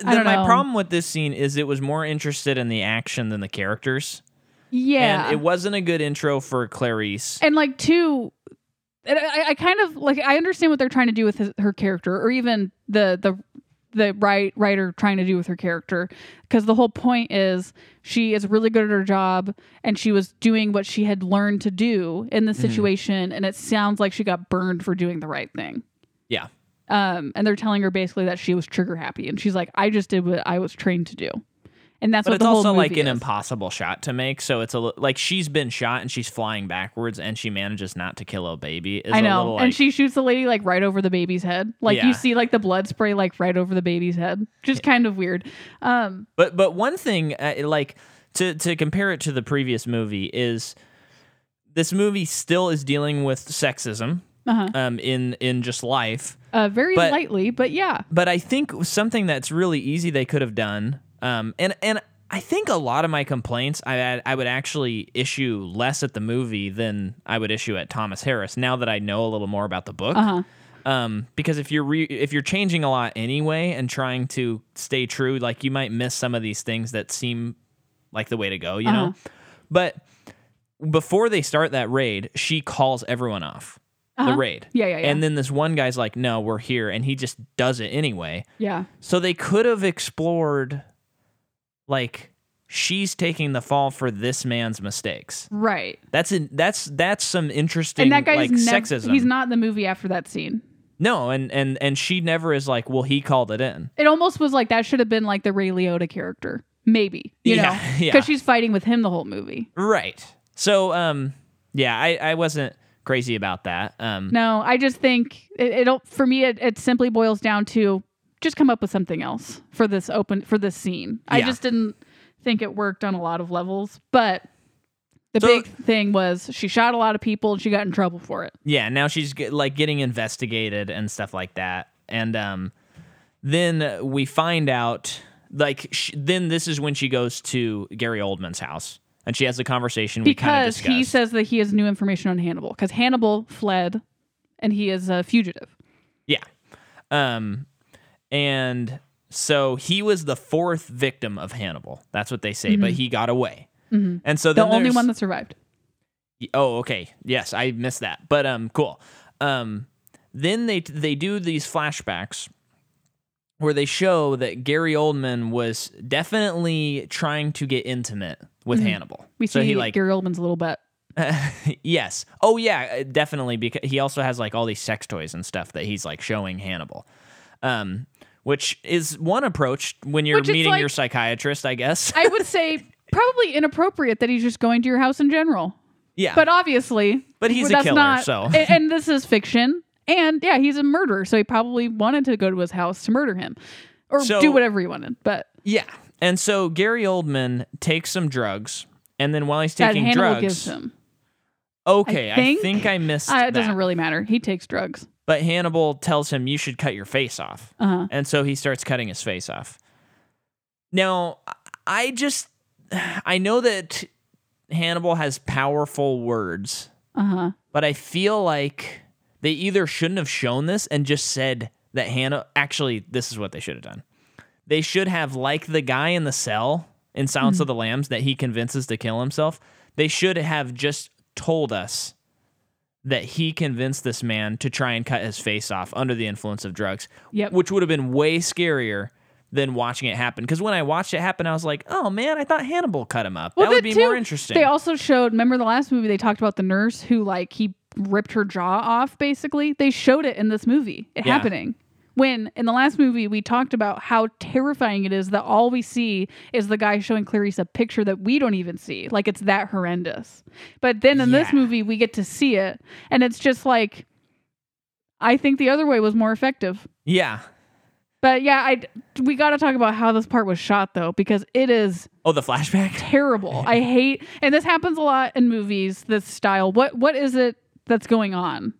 My problem with this scene is it was more interested in the action than the characters. Yeah. And it wasn't a good intro for Clarice. And like, too... I kind of... Like, I understand what they're trying to do with her character, or even the writer trying to do with her character, because the whole point is she is really good at her job and she was doing what she had learned to do in the situation, and it sounds like she got burned for doing the right thing. Yeah. And they're telling her basically that she was trigger happy, and she's like, I just did what I was trained to do. And that's what the whole movie is. But it's also like an impossible shot to make, so it's like she's been shot and she's flying backwards and she manages not to kill a baby. I know, and she shoots the lady like right over the baby's head. Like you see like the blood spray like right over the baby's head. Just kind of weird. But one thing like to compare it to the previous movie is this movie still is dealing with sexism. In just life. Very lightly, but yeah. But I think something that's really easy they could have done. And I think a lot of my complaints I would actually issue less at the movie than I would issue at Thomas Harris now that I know a little more about the book. Because if you're changing a lot anyway and trying to stay true, like you might miss some of these things that seem like the way to go, you know? But before they start that raid, she calls everyone off. The raid. Yeah. And then this one guy's like, no, we're here. And he just does it anyway. Yeah. So they could have explored... Like, she's taking the fall for this man's mistakes. Right. That's some interesting, and that guy's sexism. He's not in the movie after that scene. No, and she never is like, well, he called it in. It almost was like that should have been like the Ray Liotta character, maybe. You know, because she's fighting with him the whole movie. Right. So, I wasn't crazy about that. No, I just think it simply boils down to just come up with something else for this scene. Yeah. I just didn't think it worked on a lot of levels, but the big thing was she shot a lot of people and she got in trouble for it. Yeah, now she's getting investigated and stuff like that. And then we find out then this is when she goes to Gary Oldman's house and she has a conversation we kind of discussed. Because he says that he has new information on Hannibal because Hannibal fled and he is a fugitive. Yeah. And so he was the fourth victim of Hannibal. That's what they say, but he got away. Mm-hmm. And so the only one that survived. Oh, okay. Yes, I missed that. But cool. Then they do these flashbacks where they show that Gary Oldman was definitely trying to get intimate with Hannibal. We see Gary Oldman's a little bit. Yes. Oh yeah, definitely, because he also has all these sex toys and stuff that he's showing Hannibal. Which is one approach when you're meeting your psychiatrist, I guess. I would say probably inappropriate that he's just going to your house in general. Yeah. But obviously... But he's a killer, so... And this is fiction. And yeah, he's a murderer, so he probably wanted to go to his house to murder him. Or do whatever he wanted, but... Yeah. And so Gary Oldman takes some drugs, and then while he's taking drugs... Hannibal gives him. Okay, I think I missed that. It doesn't really matter. He takes drugs. But Hannibal tells him, you should cut your face off. Uh-huh. And so he starts cutting his face off. Now, I know that Hannibal has powerful words, but I feel like they either shouldn't have shown this and just said that actually, this is what they should have done. They should have, the guy in the cell in Silence of the Lambs that he convinces to kill himself, they should have just told us that he convinced this man to try and cut his face off under the influence of drugs, which would have been way scarier than watching it happen. Because when I watched it happen, I was like, oh man, I thought Hannibal cut him up. Well, that would be more interesting. They also showed, remember the last movie, they talked about the nurse who he ripped her jaw off, basically. They showed it in this movie, happening. When in the last movie, we talked about how terrifying it is that all we see is the guy showing Clarice a picture that we don't even see. It's that horrendous. But then in this movie, we get to see it. And it's just I think the other way was more effective. Yeah. But yeah, we got to talk about how this part was shot though, because it is the flashback terrible. I hate, and this happens a lot in movies. This style. What is it that's going on?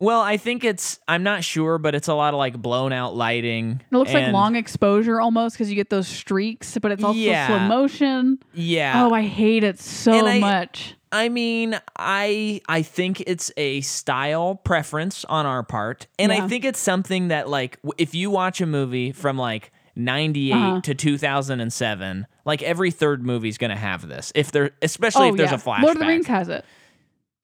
Well, I think I'm not sure, but it's a lot of blown out lighting. It looks like long exposure almost because you get those streaks, but it's also slow motion. Yeah. Oh, I hate it so much. I mean, I think it's a style preference on our part. And I think it's something that if you watch a movie from 98 to 2007, every third movie's going to have this. Especially if there's a flashback. Lord of the Rings has it.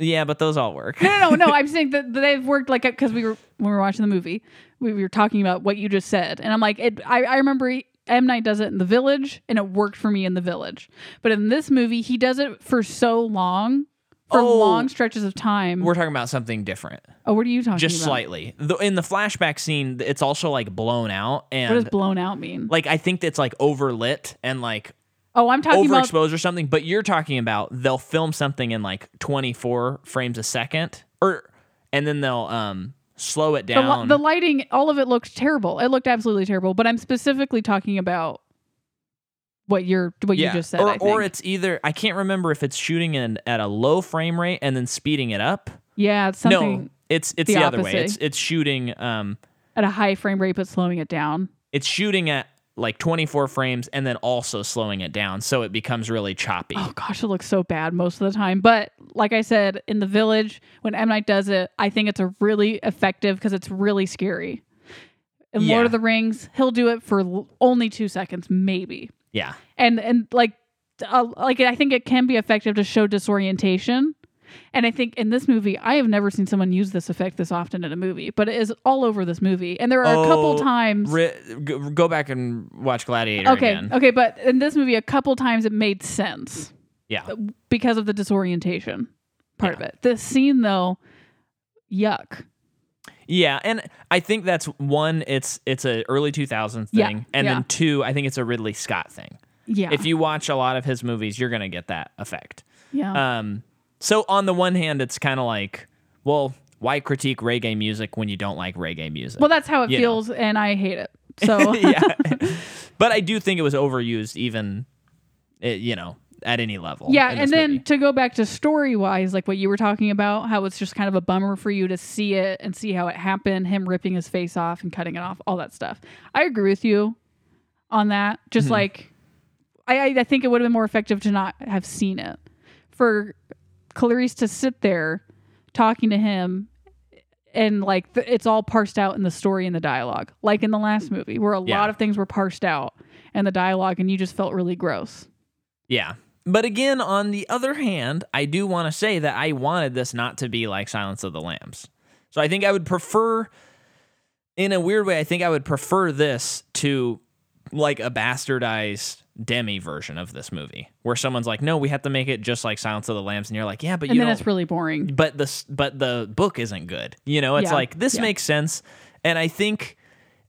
Yeah, but those all work. No. I'm saying that they've worked because when we were watching the movie, we were talking about what you just said, and I'm like, I remember M. Night does it in The Village, and it worked for me in The Village. But in this movie, he does it for so long, long stretches of time. We're talking about something different. Oh, what are you talking about? Just slightly. In the flashback scene, it's also blown out. And what does blown out mean? I think it's overlit and Oh, I'm talking about overexposed or something, but you're talking about they'll film something in 24 frames a second, and then they'll slow it down. The lighting, all of it looks terrible. It looked absolutely terrible. But I'm specifically talking about what you just said. I think. Or it's either I can't remember if it's shooting at a low frame rate and then speeding it up. Yeah, it's something. No, it's the other way. It's shooting at a high frame rate but slowing it down. It's shooting at 24 frames and then also slowing it down so it becomes really choppy. Oh gosh, it looks so bad most of the time. But like I said, in The Village, when M. Night does it, I think it's a really effective because it's really scary. In Lord of the Rings, he'll do it for only 2 seconds, maybe. Yeah. And I think it can be effective to show disorientation, And I think in this movie, I have never seen someone use this effect this often in a movie, but it is all over this movie. And there are a couple times... Go back and watch Gladiator again. Okay, but in this movie, a couple times it made sense. Yeah. Because of the disorientation part of it. This scene, though, yuck. Yeah, and I think that's one, it's an early 2000s thing. Yeah, and then two, I think it's a Ridley Scott thing. Yeah. If you watch a lot of his movies, you're going to get that effect. Yeah. So on the one hand, it's kind of like, well, why critique reggae music when you don't like reggae music? Well, that's how it feels, and I hate it. So yeah. But I do think it was overused even, you know, at any level. Yeah, and then to go back to story-wise, like what you were talking about, how it's just kind of a bummer for you to see it and see how it happened, him ripping his face off and cutting it off, all that stuff. I agree with you on that. Just like... I think it would have been more effective to not have seen it. For Clarice to sit there talking to him and like it's all parsed out in the story and the dialogue, like in the last movie where a lot of things were parsed out and the dialogue and you just felt really gross. Yeah. But again, on the other hand, I do want to say that I wanted this not to be like Silence of the Lambs. So I think I would prefer, in a weird way, I think I would prefer this to like a bastardized Demi version of this movie where someone's like, no, we have to make it just like Silence of the Lambs, and you're like, yeah, but you know, and then it's really boring, but the book isn't good, you know. It's like this makes sense. And I think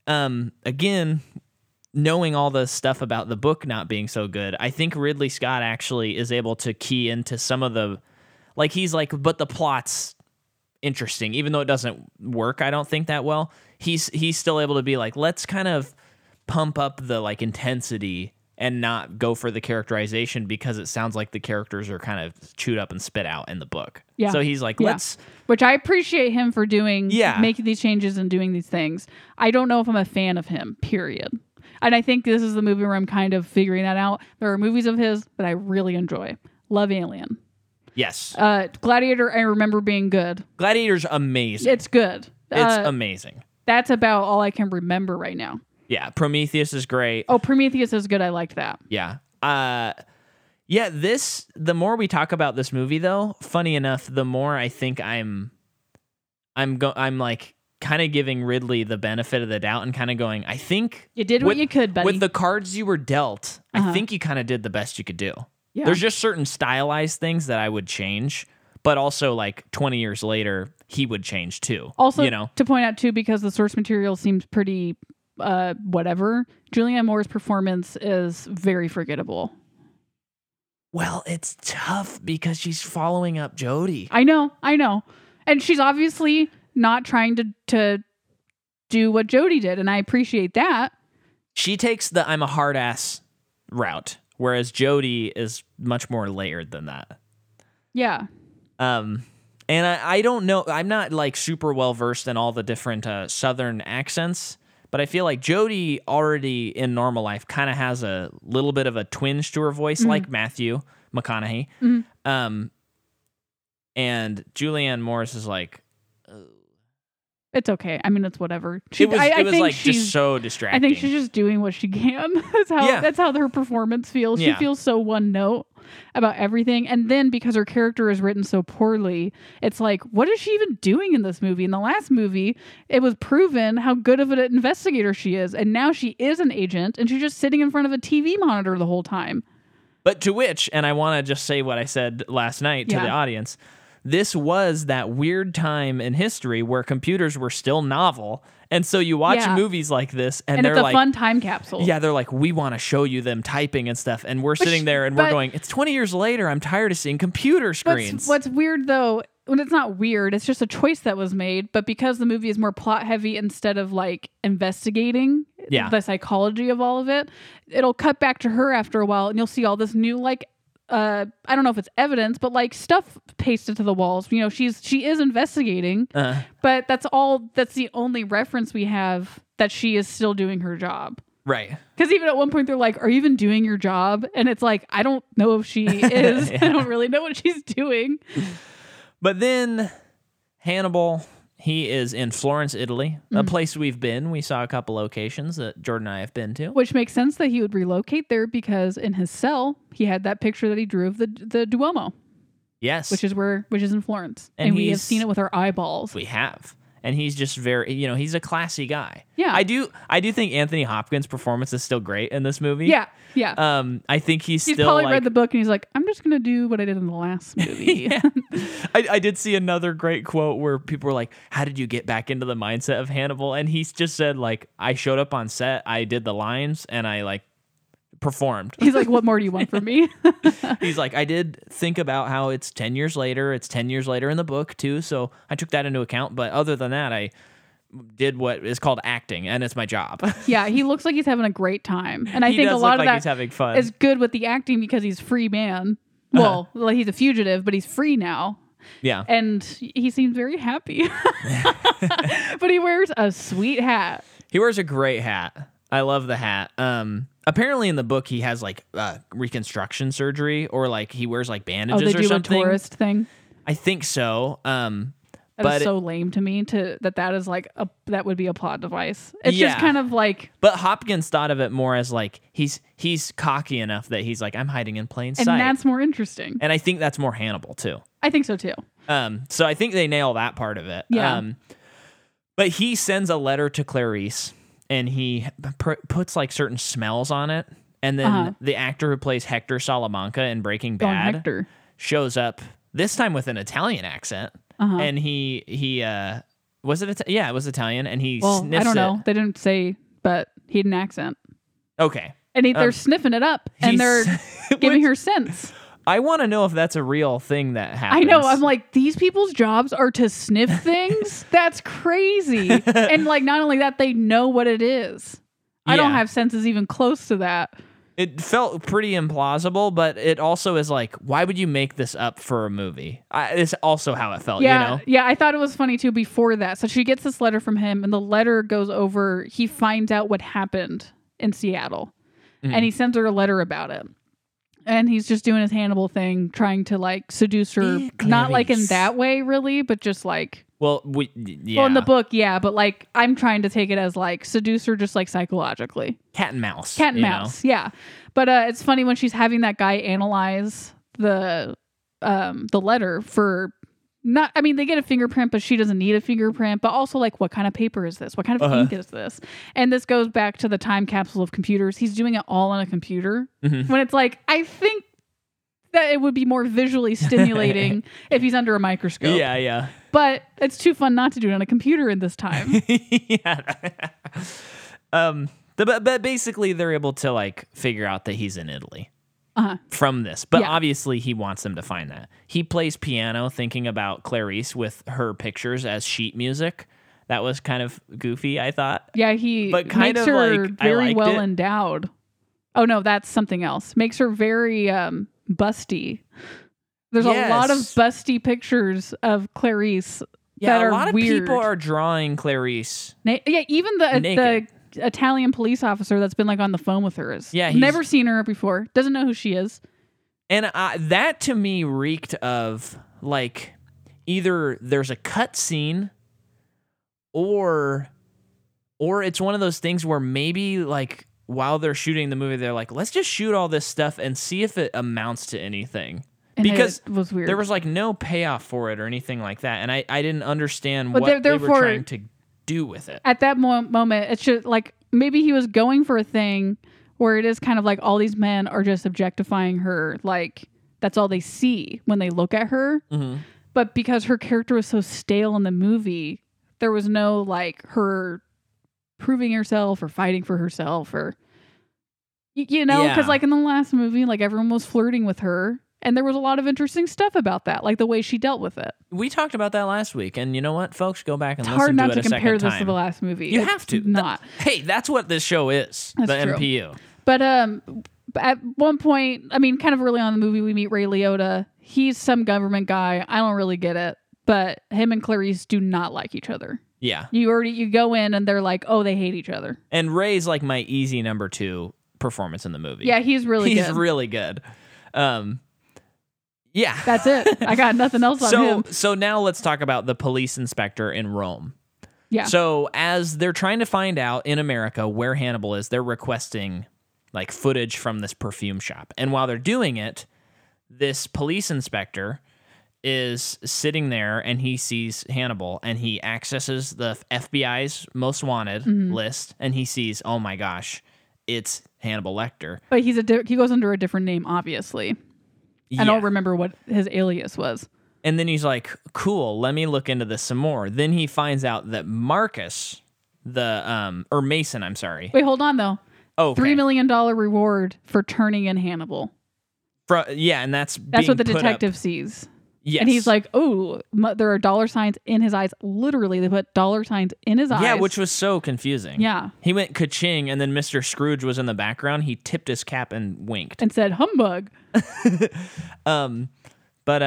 again, knowing all the stuff about the book not being so good, I think Ridley Scott actually is able to key into some of the, like, he's like, but the plot's interesting, even though it doesn't work, I don't think, that well. He's still able to be like, let's kind of pump up the like intensity and not go for the characterization, because it sounds like the characters are kind of chewed up and spit out in the book. Yeah. So he's like, let's... Which I appreciate him for doing, making these changes and doing these things. I don't know if I'm a fan of him, period. And I think this is the movie where I'm kind of figuring that out. There are movies of his that I really enjoy. Love Alien. Yes. Gladiator, I remember being good. Gladiator's amazing. It's good. It's amazing. That's about all I can remember right now. Yeah, Prometheus is great. Oh, Prometheus is good. I liked that. Yeah. The more we talk about this movie, though, funny enough, the more I think I'm like kind of giving Ridley the benefit of the doubt and kind of going, I think you did what you could, buddy. With the cards you were dealt, I think you kind of did the best you could do. Yeah. There's just certain stylized things that I would change, but also like 20 years later, he would change too. Also, you know? To point out too, because the source material seems pretty... whatever. Julianne Moore's performance is very forgettable. Well, it's tough because she's following up Jodie. I know. And she's obviously not trying to do what Jodie did, and I appreciate that. She takes the I'm a hard ass route, whereas Jodie is much more layered than that. Yeah. And I don't know. I'm not like super well versed in all the different Southern accents. But I feel like Jodie already in normal life kind of has a little bit of a twinge to her voice, like Matthew McConaughey. Mm-hmm. And Julianne Moore is like... It's okay. I mean, it's whatever. It was just so distracting. I think she's just doing what she can. That's how her performance feels. She feels so one note about everything. And then because her character is written so poorly, it's like, what is she even doing in this movie? In the last movie, it was proven how good of an investigator she is. And now she is an agent, and she's just sitting in front of a TV monitor the whole time. But to which, and I want to just say what I said last night to the audience... This was that weird time in history where computers were still novel. And so you watch movies like this and they're like... it's a fun time capsule. Yeah, they're like, we want to show you them typing and stuff. And we're sitting there and we're going, it's 20 years later. I'm tired of seeing computer screens. What's weird though, when it's not weird, it's just a choice that was made. But because the movie is more plot heavy instead of like investigating the psychology of all of it, it'll cut back to her after a while and you'll see all this new like... I don't know if it's evidence, but like stuff pasted to the walls. You know, she is investigating, but that's the only reference we have that she is still doing her job. Right. Because even at one point they're like, are you even doing your job? And it's like, I don't know if she is. I don't really know what she's doing. But then Hannibal, he is in Florence, Italy, a place we've been. We saw a couple locations that Jordan and I have been to. Which makes sense that he would relocate there because in his cell, he had that picture that he drew of the Duomo. Yes. Which is in Florence. And we have seen it with our eyeballs. We have. And he's just very, he's a classy guy. Yeah. I do think Anthony Hopkins' performance is still great in this movie. Yeah. Yeah. I think he's probably read the book and he's like, I'm just going to do what I did in the last movie. I did see another great quote where people were like, how did you get back into the mindset of Hannibal? And he just said, like, I showed up on set, I did the lines, and I performed. He's like, what more do you want from me? He's like, I did think about how it's 10 years later. It's 10 years later in the book too. So I took that into account. But other than that, I did what is called acting, and it's my job. Yeah. He looks like he's having a great time. And I think a lot of that he's having fun. Is good with the acting because he's free man. Well, like he's a fugitive, but he's free now. Yeah. And he seems very happy, but he wears a sweet hat. He wears a great hat. I love the hat. Apparently in the book he has reconstruction surgery, or he wears bandages or something. Oh, they do a tourist thing? I think so. That is so lame to me that is that would be a plot device. It's just kind of like... But Hopkins thought of it more as he's cocky enough that he's like, I'm hiding in plain sight. And that's more interesting. And I think that's more Hannibal too. I think so too. So I think they nail that part of it. Yeah. But he sends a letter to Clarice. And he puts certain smells on it. And then the actor who plays Hector Salamanca in Breaking Bad shows up, this time with an Italian accent. Uh-huh. And he was it? Yeah, it was Italian. And he sniffs it. I don't know. They didn't say, but he had an accent. Okay. And they're sniffing it up and they're giving her scents. I want to know if that's a real thing that happens. I know. I'm like, these people's jobs are to sniff things? That's crazy. And not only that, they know what it is. I don't have senses even close to that. It felt pretty implausible, but it also is why would you make this up for a movie? It's also how it felt, Yeah, I thought it was funny, too, before that. So she gets this letter from him, and the letter goes over, he finds out what happened in Seattle. Mm-hmm. And he sends her a letter about it. And he's just doing his Hannibal thing, trying to seduce her, not in that way really, but just Well, in the book, yeah, but I'm trying to take it as seduce her just psychologically. Cat and mouse, yeah. But it's funny when she's having that guy analyze the letter for they get a fingerprint, but she doesn't need a fingerprint. But also what kind of paper is this? What kind of ink is this? And this goes back to the time capsule of computers. He's doing it all on a computer. Mm-hmm. When it's I think that it would be more visually stimulating if he's under a microscope. Yeah, yeah. But it's too fun not to do it on a computer in this time. Yeah. But basically they're able to figure out that he's in Italy. Uh-huh. From this, but obviously he wants them to find that. He plays piano thinking about Clarice with her pictures as sheet music. That was kind of goofy, I thought. Yeah, makes her very well endowed. Oh no, that's something else. Makes her very busty. There's a lot of busty pictures of Clarice that are weird. Yeah, a lot of people are drawing Clarice. Even the Italian police officer that's been on the phone with her is never seen her before, doesn't know who she is, and that to me reeked of either there's a cut scene or it's one of those things where maybe while they're shooting the movie they're let's just shoot all this stuff and see if it amounts to anything. And because it was weird. There was no payoff for it or anything like that, and I didn't understand what they were trying to do with it at that moment. It's just maybe he was going for a thing where it is kind of all these men are just objectifying her, that's all they see when they look at her. Mm-hmm. But because her character was so stale in the movie, there was no her proving herself or fighting for herself or because in the last movie everyone was flirting with her. And there was a lot of interesting stuff about that, the way she dealt with it. We talked about that last week, and you know what, folks? Go back and listen to it a second time. It's hard not to compare this to the last movie. You have to. Not. Hey, that's what this show is, the MPU. But at one point, kind of early on in the movie, we meet Ray Liotta. He's some government guy. I don't really get it. But him and Clarice do not like each other. Yeah. You go in, and they're like, oh, they hate each other. And Ray's my easy number 2 performance in the movie. Yeah, he's good. He's really good. Yeah. That's it. I got nothing else on him. So now let's talk about the police inspector in Rome. Yeah. So as they're trying to find out in America where Hannibal is, they're requesting footage from this perfume shop. And while they're doing it, this police inspector is sitting there and he sees Hannibal and he accesses the FBI's most wanted list and he sees, oh my gosh, it's Hannibal Lecter. But he's he goes under a different name, obviously. Yeah. I don't remember what his alias was. And then he's like, cool, let me look into this some more. Then he finds out that Marcus, or Mason, I'm sorry. Wait, hold on though. Oh, okay. $3 million reward for turning in Hannibal. Yeah, and that's what the detective sees. Yes. And he's like, oh, there are dollar signs in his eyes. Literally, they put dollar signs in his eyes. Yeah, which was so confusing. Yeah. He went ka-ching, and then Mr. Scrooge was in the background. He tipped his cap and winked. And said, humbug. But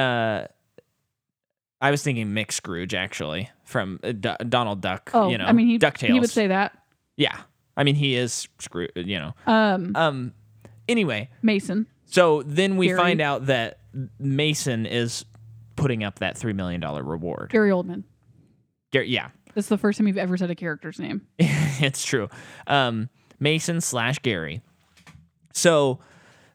I was thinking Mick Scrooge, actually, from Donald Duck. Oh, you know, I mean, DuckTales. He would say that. Yeah. I mean, he is Scrooge, you know. Anyway. Mason. So then we find out that Mason is putting up that $3 million reward. Gary Oldman. Yeah. That's the first time you've ever said a character's name. It's true. Mason / Gary. So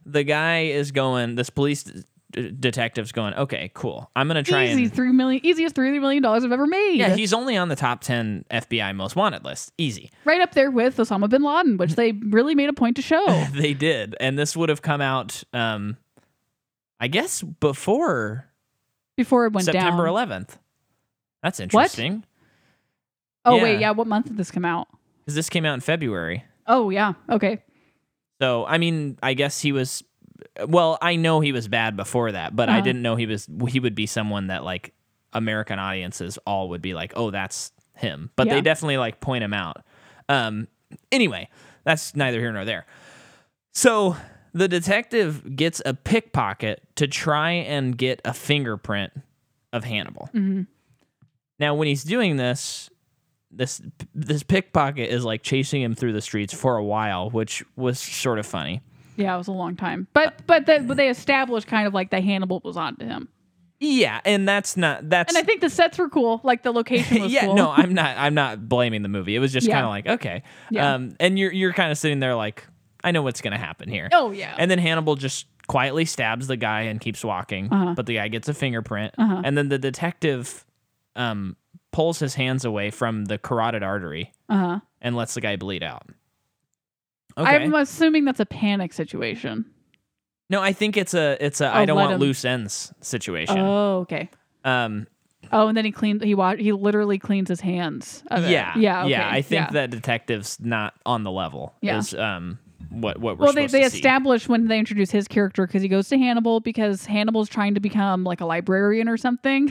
the guy is going, this police detective's going, okay, cool. I'm going to try easiest $3 million I've ever made. Yeah, he's only on the top 10 FBI most wanted list. Easy. Right up there with Osama bin Laden, which they really made a point to show. They did. And this would have come out, I guess, before it went September down. September 11th. That's interesting. What? Oh, yeah. Wait, yeah. What month did this come out? Because this came out in February. Oh, yeah. Okay. So, I mean, I guess he was... Well, I know he was bad before that, but I didn't know he would be someone that, like, American audiences all would be like, oh, that's him. But they definitely, like, point him out. Anyway, that's neither here nor there. So... The detective gets a pickpocket to try and get a fingerprint of Hannibal. Mm-hmm. Now, when he's doing this pickpocket is like chasing him through the streets for a while, which was sort of funny. Yeah, it was a long time. But they established kind of like that Hannibal was onto him. Yeah, and that's. And I think the sets were cool, like the location was cool. Yeah, no, I'm not blaming the movie. It was just kind of like, okay. Yeah. And you're kind of sitting there like, I know what's going to happen here. Oh, yeah. And then Hannibal just quietly stabs the guy and keeps walking, but the guy gets a fingerprint. Uh-huh. And then the detective pulls his hands away from the carotid artery and lets the guy bleed out. Okay. I'm assuming that's a panic situation. No, I think it's a I don't want loose ends situation. Oh, okay. And then he literally cleans his hands of it. Yeah. Yeah, okay. Yeah, I think that detective's not on the level. Yeah. Is, what we're supposed to see. Establish when they introduce his character, because he goes to Hannibal because Hannibal's trying to become like a librarian or something.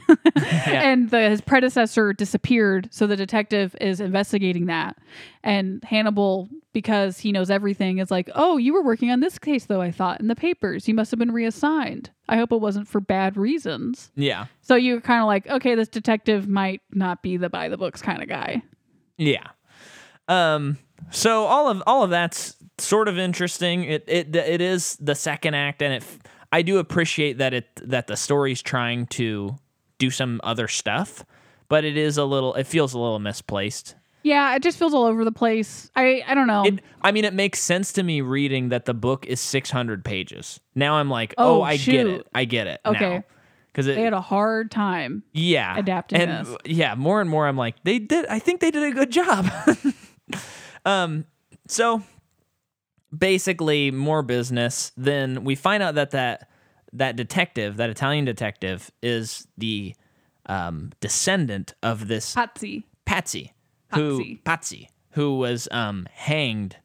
And his predecessor disappeared, so the detective is investigating that. And Hannibal, because he knows everything, is like, oh, you were working on this case though, I thought, in the papers. You must have been reassigned. I hope it wasn't for bad reasons. Yeah. So you're kind of like, okay, this detective might not be the by the books kind of guy. Yeah. So all of that's sort of interesting. It is the second act, and I do appreciate that the story's trying to do some other stuff, but it feels a little misplaced. Yeah, it just feels all over the place. I don't know. It makes sense to me reading that the book is 600 pages. Now I'm like, oh, I get it. Okay. Now. They had a hard time. Yeah. Adapting this. Yeah, more and more I'm like, I think they did a good job. So basically more business. Then we find out that detective, that Italian detective, is the descendant of this Pazzi, who was hanged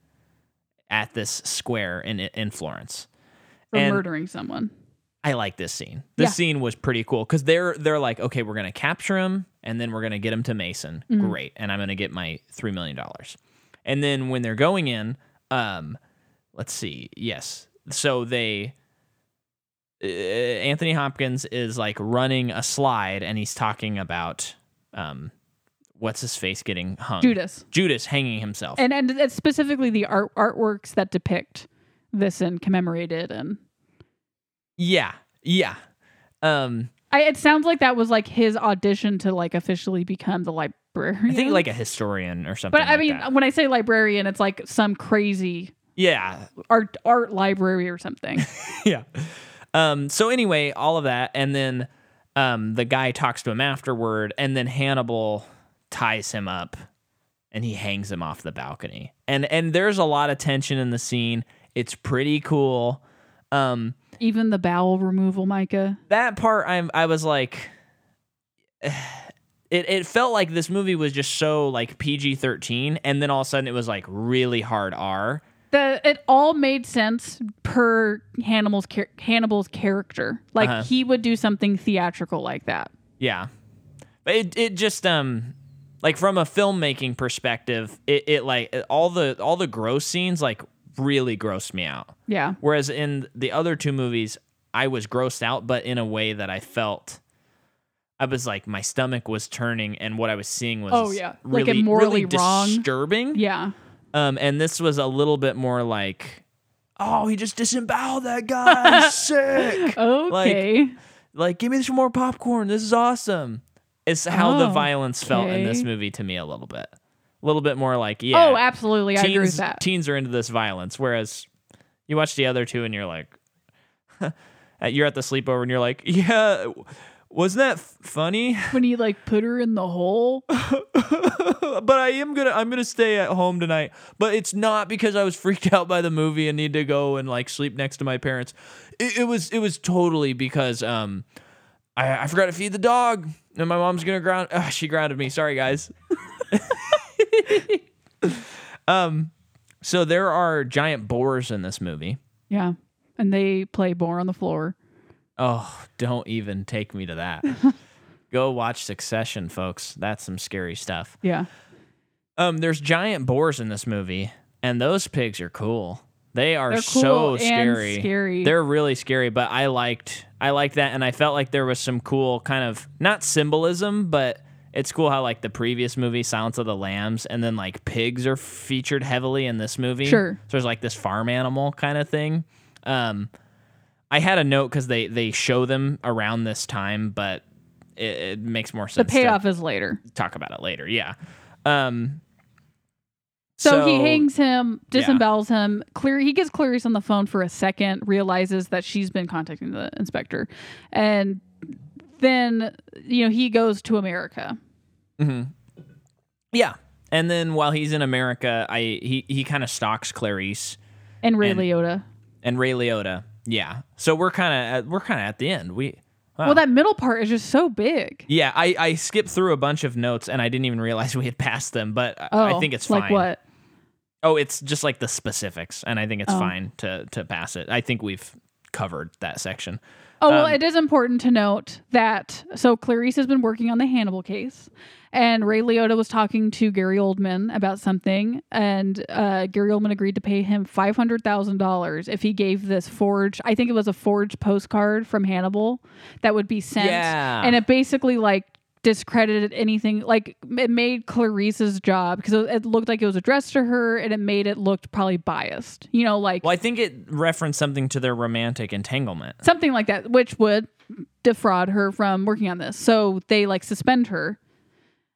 at this square in Florence for murdering someone. I like this scene. This scene was pretty cool because they're like, okay, we're gonna capture him and then we're gonna get him to Mason. Mm-hmm. Great, and I'm gonna get my $3 million. And then when they're going in, let's see. Yes. So they, Anthony Hopkins is like running a slide and he's talking about, what's his face getting hung? Judas hanging himself. And it's specifically the artworks that depict this and commemorate it. And yeah. It sounds like that was like his audition to like officially become the librarian. I think like a historian or something. But I mean, when I say librarian, it's like some crazy art library or something. Yeah. So anyway, all of that, and then The guy talks to him afterward, and then Hannibal ties him up, and he hangs him off the balcony. And there's a lot of tension in the scene. It's pretty cool. Even the bowel removal, Micah. That part, I was like, it felt like this movie was just so like PG-13, and then all of a sudden it was like really hard R. It all made sense per Hannibal's character. Like he would do something theatrical like that. Yeah, but it just like from a filmmaking perspective, it like all the gross scenes like really grossed me out. Yeah. Whereas in the other two movies, I was grossed out, but in a way that I felt. I was like, my stomach was turning, and what I was seeing was really, like immorally really wrong, disturbing. Yeah. And this was a little bit more like, oh, he just disemboweled that guy. Sick. Okay. Like, give me some more popcorn. This is awesome. It's how the violence felt in this movie to me a little bit. A little bit more like, yeah. Oh, absolutely. I agree with that. Teens are into this violence, whereas you watch the other two and you're like, you're at the sleepover and you're like, yeah, wasn't that funny? When he like put her in the hole. But I'm gonna stay at home tonight. But it's not because I was freaked out by the movie and need to go and like sleep next to my parents. It was totally because I forgot to feed the dog and my mom's gonna ground. She grounded me. Sorry, guys. So there are giant boars in this movie. Yeah, and they play boar on the floor. Oh, don't even take me to that. Go watch Succession, folks. That's some scary stuff. Yeah. There's giant boars in this movie, and those pigs are cool. They're cool so scary. They're really scary, but I liked that, and I felt like there was some cool kind of not symbolism, but it's cool how like the previous movie, Silence of the Lambs, and then like pigs are featured heavily in this movie. Sure. So there's like this farm animal kind of thing. I had a note because they show them around this time, but it makes more sense. The payoff is later. Talk about it later, yeah. So he hangs him, disembowels him. He gets Clarice on the phone for a second, realizes that she's been contacting the inspector. And then, he goes to America. Mm-hmm. Yeah. And then while he's in America, he kind of stalks Clarice. And Ray Liotta. And Ray Liotta. Yeah, so we're kind of at the end. Well, that middle part is just so big. Yeah, I skipped through a bunch of notes and I didn't even realize we had passed them, but I think it's fine. Like what? Oh, it's just like the specifics, and I think it's fine to pass it. I think we've covered that section. Oh, well, it is important to note that so Clarice has been working on the Hannibal case, and Ray Liotta was talking to Gary Oldman about something, and Gary Oldman agreed to pay him $500,000 if he gave this forged, I think it was a forged postcard from Hannibal that would be sent, and it basically like discredited anything, like it made Clarice's job, because it looked like it was addressed to her, and it made it look probably biased, like. Well, I think it referenced something to their romantic entanglement, something like that, which would defraud her from working on this. So they like suspend her.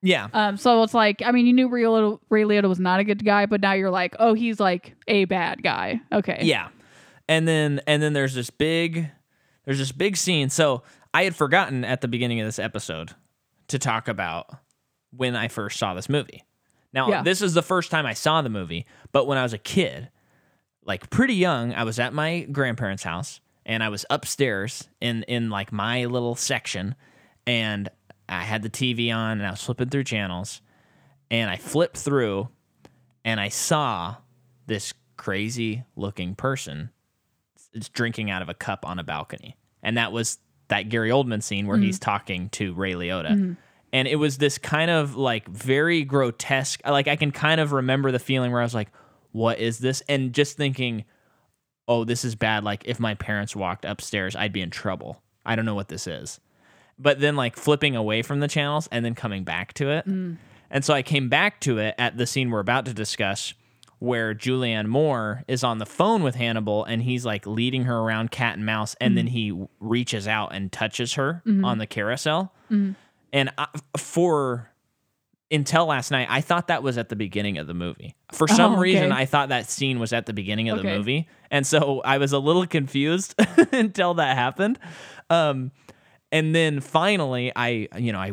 Yeah. So it's like, I mean, you knew Ray Liotta was not a good guy, but now you're like, oh, he's like a bad guy. Okay. Yeah. And then there's this big scene. So I had forgotten at the beginning of this episode to talk about when I first saw this movie. Now, This is the first time I saw the movie, but when I was a kid, like pretty young, I was at my grandparents' house, and I was upstairs in like my little section, and I had the TV on, and I was flipping through channels, and I flipped through, and I saw this crazy-looking person drinking out of a cup on a balcony, and that was that Gary Oldman scene where he's talking to Ray Liotta. Mm-hmm. And it was this kind of like very grotesque, like I can kind of remember the feeling where I was like, what is this? And just thinking, oh, this is bad. Like if my parents walked upstairs, I'd be in trouble. I don't know what this is. But then like flipping away from the channels and then coming back to it. Mm. And so I came back to it at the scene we're about to discuss, where Julianne Moore is on the phone with Hannibal, and he's like leading her around cat and mouse, and then he reaches out and touches her on the carousel. Mm-hmm. And until last night, I thought that was at the beginning of the movie. For some reason, I thought that scene was at the beginning of the movie. And so I was a little confused until that happened. And then finally, I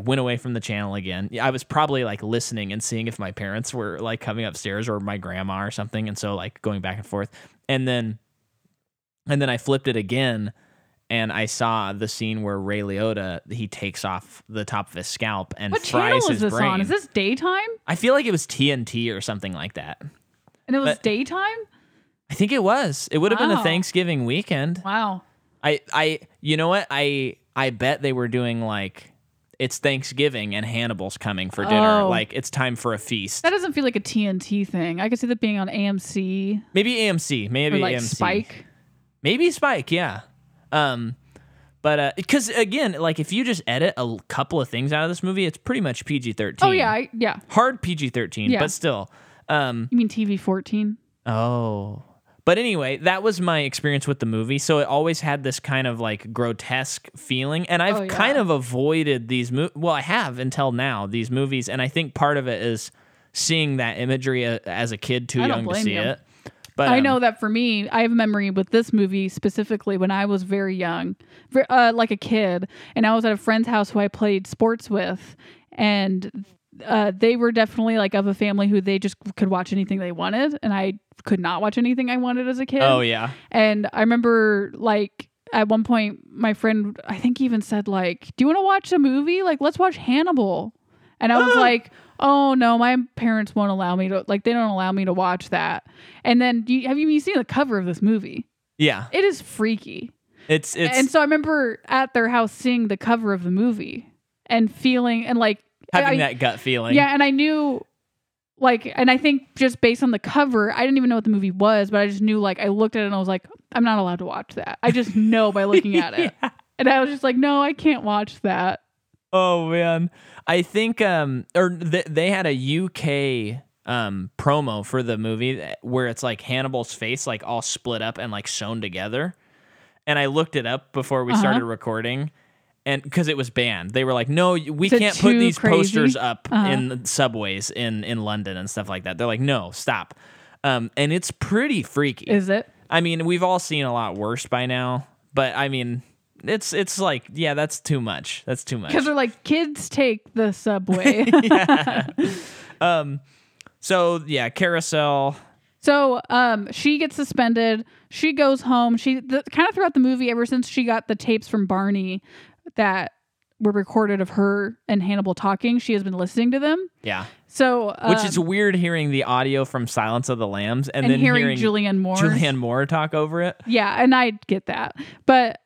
went away from the channel again. I was probably like listening and seeing if my parents were like coming upstairs or my grandma or something. And so like going back and forth. And then I flipped it again and I saw the scene where Ray Liotta, he takes off the top of his scalp and what fries his brain. What channel is this on? Is this daytime? I feel like it was TNT or something like that. And it was daytime? I think it was. It would have been a Thanksgiving weekend. Wow. I you know what? I bet they were doing like, it's Thanksgiving and Hannibal's coming for dinner. Like it's time for a feast. That doesn't feel like a TNT thing. I could see that being on AMC. Maybe AMC. Maybe or like AMC. Spike. Maybe Spike. Yeah. But because again, like if you just edit a couple of things out of this movie, it's pretty much PG-13. Oh yeah, yeah. Hard PG-13, yeah. But still. You mean TV-14? Oh. But anyway, that was my experience with the movie. So it always had this kind of like grotesque feeling. And I've kind of avoided these movies. Well, I have until now, these movies. And I think part of it is seeing that imagery as a kid too young to see it. But I know that for me, I have a memory with this movie specifically when I was very young, like a kid. And I was at a friend's house who I played sports with. And they were definitely like of a family who they just could watch anything they wanted. And I could not watch anything I wanted as a kid. Oh yeah. And I remember like at one point my friend, I think even said like, do you want to watch a movie? Like let's watch Hannibal. And I was like, oh no, my parents won't allow me to, like they don't allow me to watch that. And then have you seen the cover of this movie? Yeah. It is freaky. It's And so I remember at their house seeing the cover of the movie and feeling and like having that gut feeling. Yeah. And I knew like, and I think just based on the cover, I didn't even know what the movie was, but I just knew like, I looked at it and I was like, I'm not allowed to watch that. I just know by looking at it. Yeah. And I was just like, no, I can't watch that. Oh man. I think, they had a UK, promo for the movie where it's like Hannibal's face, like all split up and like sewn together. And I looked it up before we started recording. And because it was banned, they were like, no, we can't put these posters up in subways in London and stuff like that. They're like, no, stop. And it's pretty freaky. Is it? I mean, we've all seen a lot worse by now, but I mean, it's like, yeah, that's too much. That's too much. Because they're like, kids take the subway. Yeah. So yeah, Carousel. So she gets suspended. She goes home. Kind of throughout the movie, ever since she got the tapes from Barney that were recorded of her and Hannibal talking, she has been listening to them. Yeah. So, which is weird hearing the audio from Silence of the Lambs and then hearing Julianne Moore talk over it. Yeah. And I get that. But,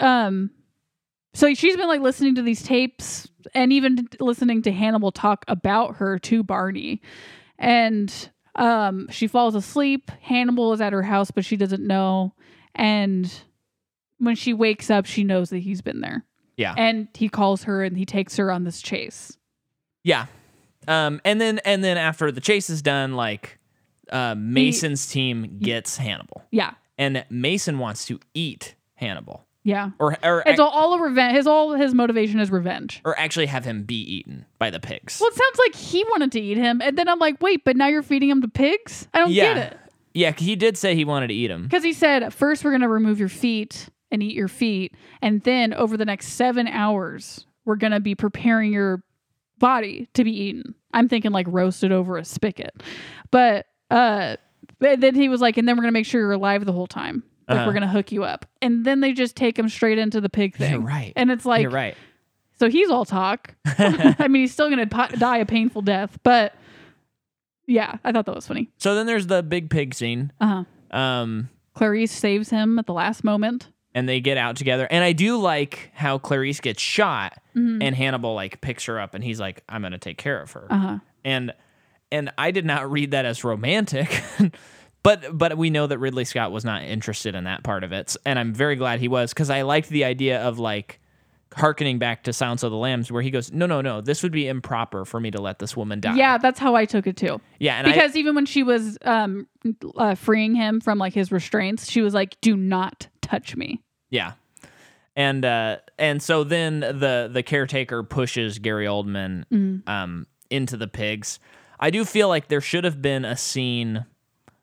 so she's been like listening to these tapes and even listening to Hannibal talk about her to Barney. And, she falls asleep. Hannibal is at her house, but she doesn't know. And when she wakes up, she knows that he's been there. Yeah. And he calls her and he takes her on this chase. Yeah. And then after the chase is done, like Mason's team gets Hannibal. Yeah. And Mason wants to eat Hannibal. Yeah. Or it's all a revenge. His motivation is revenge. Or actually have him be eaten by the pigs. Well, it sounds like he wanted to eat him. And then I'm like, wait, but now you're feeding him to pigs? I don't get it. Yeah, he did say he wanted to eat him. Because he said, first we're going to remove your feet and eat your feet. And then over the next 7 hours, we're going to be preparing your body to be eaten. I'm thinking like roasted over a spigot. But then he was like, and then we're going to make sure you're alive the whole time. Like we're going to hook you up. And then they just take him straight into the pig thing. You're right. And it's like, you're right. So he's all talk. I mean, he's still going to die a painful death, but yeah, I thought that was funny. So then there's the big pig scene. Clarice saves him at the last moment. And they get out together. And I do like how Clarice gets shot and Hannibal like picks her up and he's like, I'm going to take care of her. And I did not read that as romantic, but we know that Ridley Scott was not interested in that part of it. And I'm very glad he was, because I liked the idea of like hearkening back to Silence of the Lambs where he goes, no, this would be improper for me to let this woman die. Yeah, that's how I took it too. Yeah. And because even when she was freeing him from like his restraints, she was like, do not touch me. Yeah. And so then the caretaker pushes Gary Oldman into the pigs. I do feel like there should have been a scene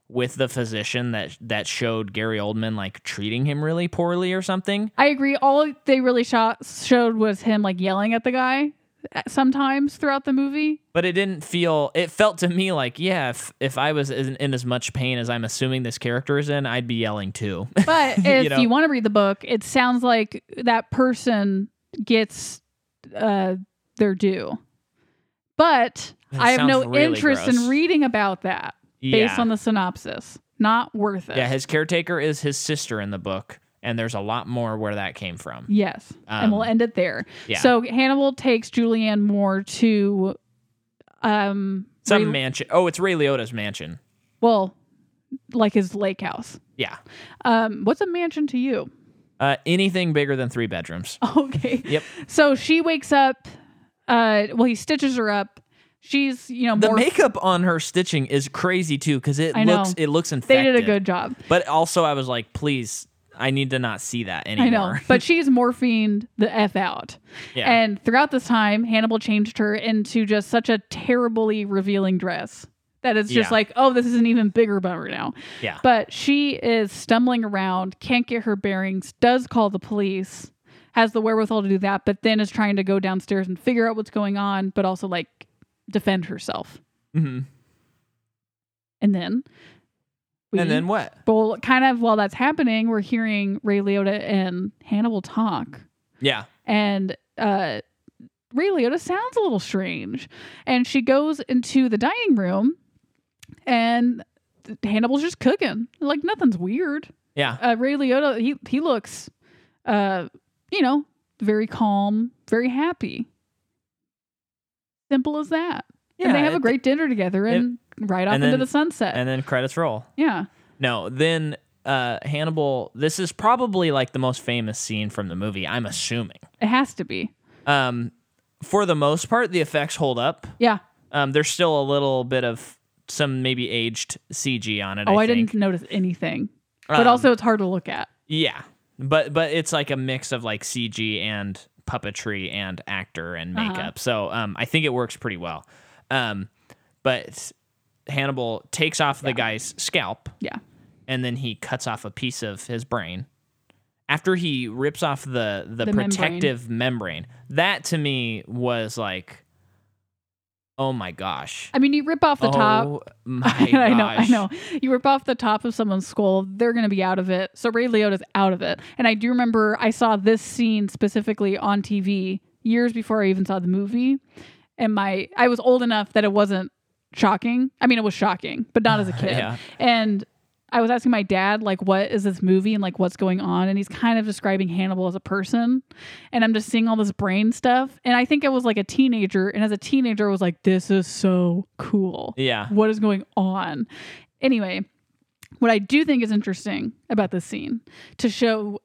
with the physician that showed Gary Oldman like treating him really poorly or something. I agree. All they really showed was him like yelling at the guy sometimes throughout the movie. But it didn't feel, it felt to me like, yeah, if I was in as much pain as I'm assuming this character is in, I'd be yelling too. But if you want to read the book, it sounds like that person gets their due. But I have no interest in reading about that based on the synopsis. Not worth it. Yeah, his caretaker is his sister in the book. And there's a lot more where that came from. Yes. And we'll end it there. Yeah. So Hannibal takes Julianne Moore to... some mansion. Oh, it's Ray Liotta's mansion. Well, like his lake house. Yeah. What's a mansion to you? Anything bigger than 3 bedrooms. Okay. Yep. So she wakes up. He stitches her up. She's, the makeup on her stitching is crazy too, because it looks infected. They did a good job. But also I was like, please... I need to not see that anymore. I know, but she's morphined the F out. Yeah. And throughout this time, Hannibal changed her into just such a terribly revealing dress that it's just like, oh, this is an even bigger bummer now. Yeah. But she is stumbling around, can't get her bearings, does call the police, has the wherewithal to do that, but then is trying to go downstairs and figure out what's going on, but also like defend herself. Mm-hmm. And then what? Well, kind of while that's happening, we're hearing Ray Liotta and Hannibal talk. Yeah. And Ray Liotta sounds a little strange. And she goes into the dining room and Hannibal's just cooking. Like, nothing's weird. Yeah. Ray Liotta, he looks, very calm, very happy. Simple as that. Yeah, and they have a great dinner together into the sunset. And then credits roll. Yeah. No, then Hannibal, this is probably like the most famous scene from the movie, I'm assuming. It has to be. For the most part, the effects hold up. Yeah. There's still a little bit of some maybe aged CG on it. Oh, I didn't notice anything. But also it's hard to look at. Yeah. But it's like a mix of like CG and puppetry and actor and makeup. Uh-huh. So I think it works pretty well. But Hannibal takes off the guy's scalp. Yeah. And then he cuts off a piece of his brain. After he rips off the protective membrane. That to me was like, oh my gosh. I mean, you rip off the top. Oh my gosh. I know. You rip off the top of someone's skull, they're going to be out of it. So Ray Liotta's out of it. And I do remember I saw this scene specifically on TV years before I even saw the movie. And I was old enough that it wasn't shocking. I mean, it was shocking, but not as a kid. Yeah. And I was asking my dad, like, what is this movie and like what's going on? And he's kind of describing Hannibal as a person. And I'm just seeing all this brain stuff. And I think I was like a teenager. And as a teenager, I was like, this is so cool. Yeah. What is going on? Anyway, what I do think is interesting about this scene to show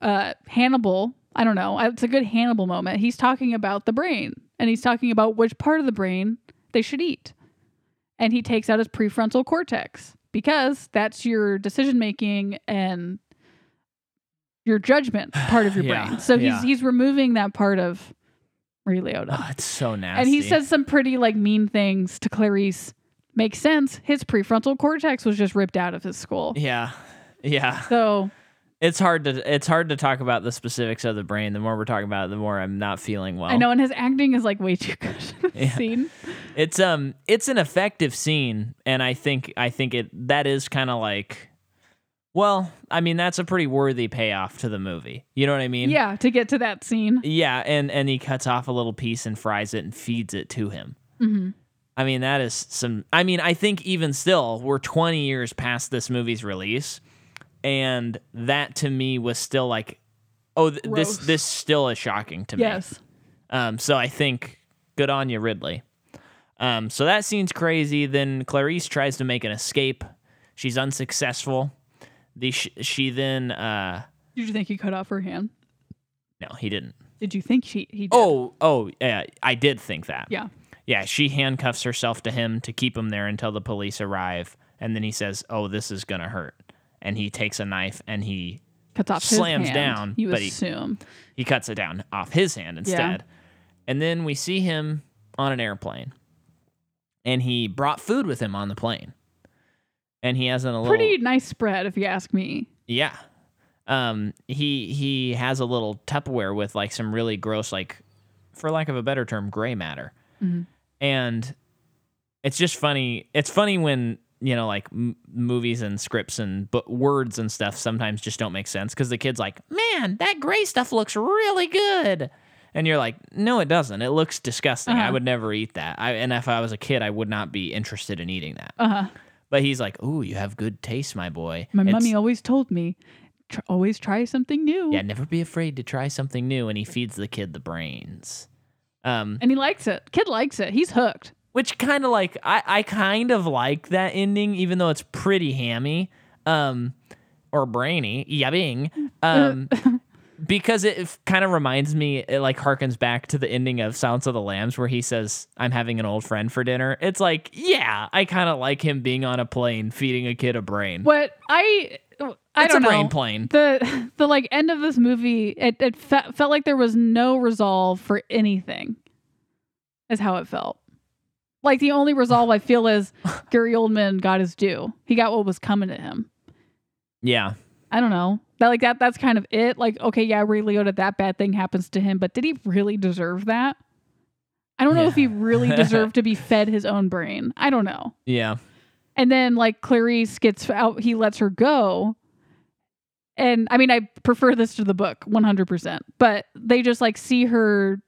Hannibal, I don't know, it's a good Hannibal moment. He's talking about the brain. And he's talking about which part of the brain they should eat. And he takes out his prefrontal cortex because that's your decision-making and your judgment part of your brain. So he's removing that part of Ray Liotta. Oh, it's so nasty. And he says some pretty like mean things to Clarice. Makes sense. His prefrontal cortex was just ripped out of his skull. Yeah. Yeah. So... It's hard to talk about the specifics of the brain. The more we're talking about it, the more I'm not feeling well. I know, and his acting is like way too good in this scene. It's an effective scene, and I think that is kind of like, well, I mean, that's a pretty worthy payoff to the movie. You know what I mean? Yeah, to get to that scene. Yeah, and he cuts off a little piece and fries it and feeds it to him. Mm-hmm. I mean, that is some. I mean, I think even still, we're 20 years past this movie's release. And that to me was still like, oh, this still is shocking to me. Yes. So I think good on you, Ridley. So that scene's crazy. Then Clarice tries to make an escape. She's unsuccessful. She then. Did you think he cut off her hand? No, he didn't. Did you think he did? Oh, yeah. I did think that. Yeah. Yeah. She handcuffs herself to him to keep him there until the police arrive. And then he says, oh, this is going to hurt. And he takes a knife and he cuts off slams his hand, down. You assume. He cuts it down off his hand instead. Yeah. And then we see him on an airplane. And he brought food with him on the plane. and he has pretty nice spread, if you ask me. Yeah. He has a little Tupperware with like some really gross, like, for lack of a better term, gray matter. Mm-hmm. And it's just funny. It's funny when, you know, like movies and scripts and words and stuff sometimes just don't make sense. 'Cause the kid's like, man, that gray stuff looks really good. And you're like, no, it doesn't. It looks disgusting. Uh-huh. I would never eat that. And if I was a kid, I would not be interested in eating that. Uh-huh. But he's like, ooh, you have good taste, my boy. My mummy always told me, always try something new. Yeah, never be afraid to try something new. And he feeds the kid the brains. And he likes it. Kid likes it. He's hooked. Which kind of like, I kind of like that ending, even though it's pretty hammy or brainy. Yabbing. Because it kind of reminds me, it like harkens back to the ending of Silence of the Lambs where he says, I'm having an old friend for dinner. It's like, yeah, I kind of like him being on a plane, feeding a kid a brain. What I don't know. It's a brain plane. The like end of this movie, it felt like there was no resolve for anything is how it felt. Like the only resolve I feel is Gary Oldman got his due. He got what was coming to him. Yeah. I don't know. That's kind of it. Like, okay, yeah, Ray Liotta, that bad thing happens to him, but did he really deserve that? I don't know if he really deserved to be fed his own brain. I don't know. Yeah. And then like Clarice gets out, he lets her go. And I mean, I prefer this to the book 100%, but they just like see her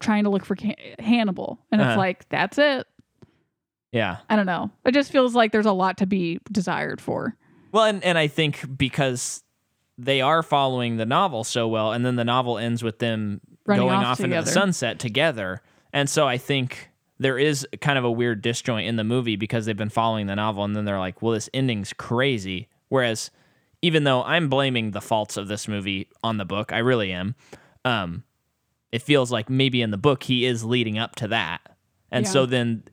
trying to look for Hannibal. And it's like, that's it. Yeah. I don't know. It just feels like there's a lot to be desired for. Well, and I think because they are following the novel so well, and then the novel ends with them running off into the sunset together. And so I think there is kind of a weird disjoint in the movie because they've been following the novel, and then they're like, well, this ending's crazy. Whereas, even though I'm blaming the faults of this movie on the book, I really am, it feels like maybe in the book he is leading up to that. And so then,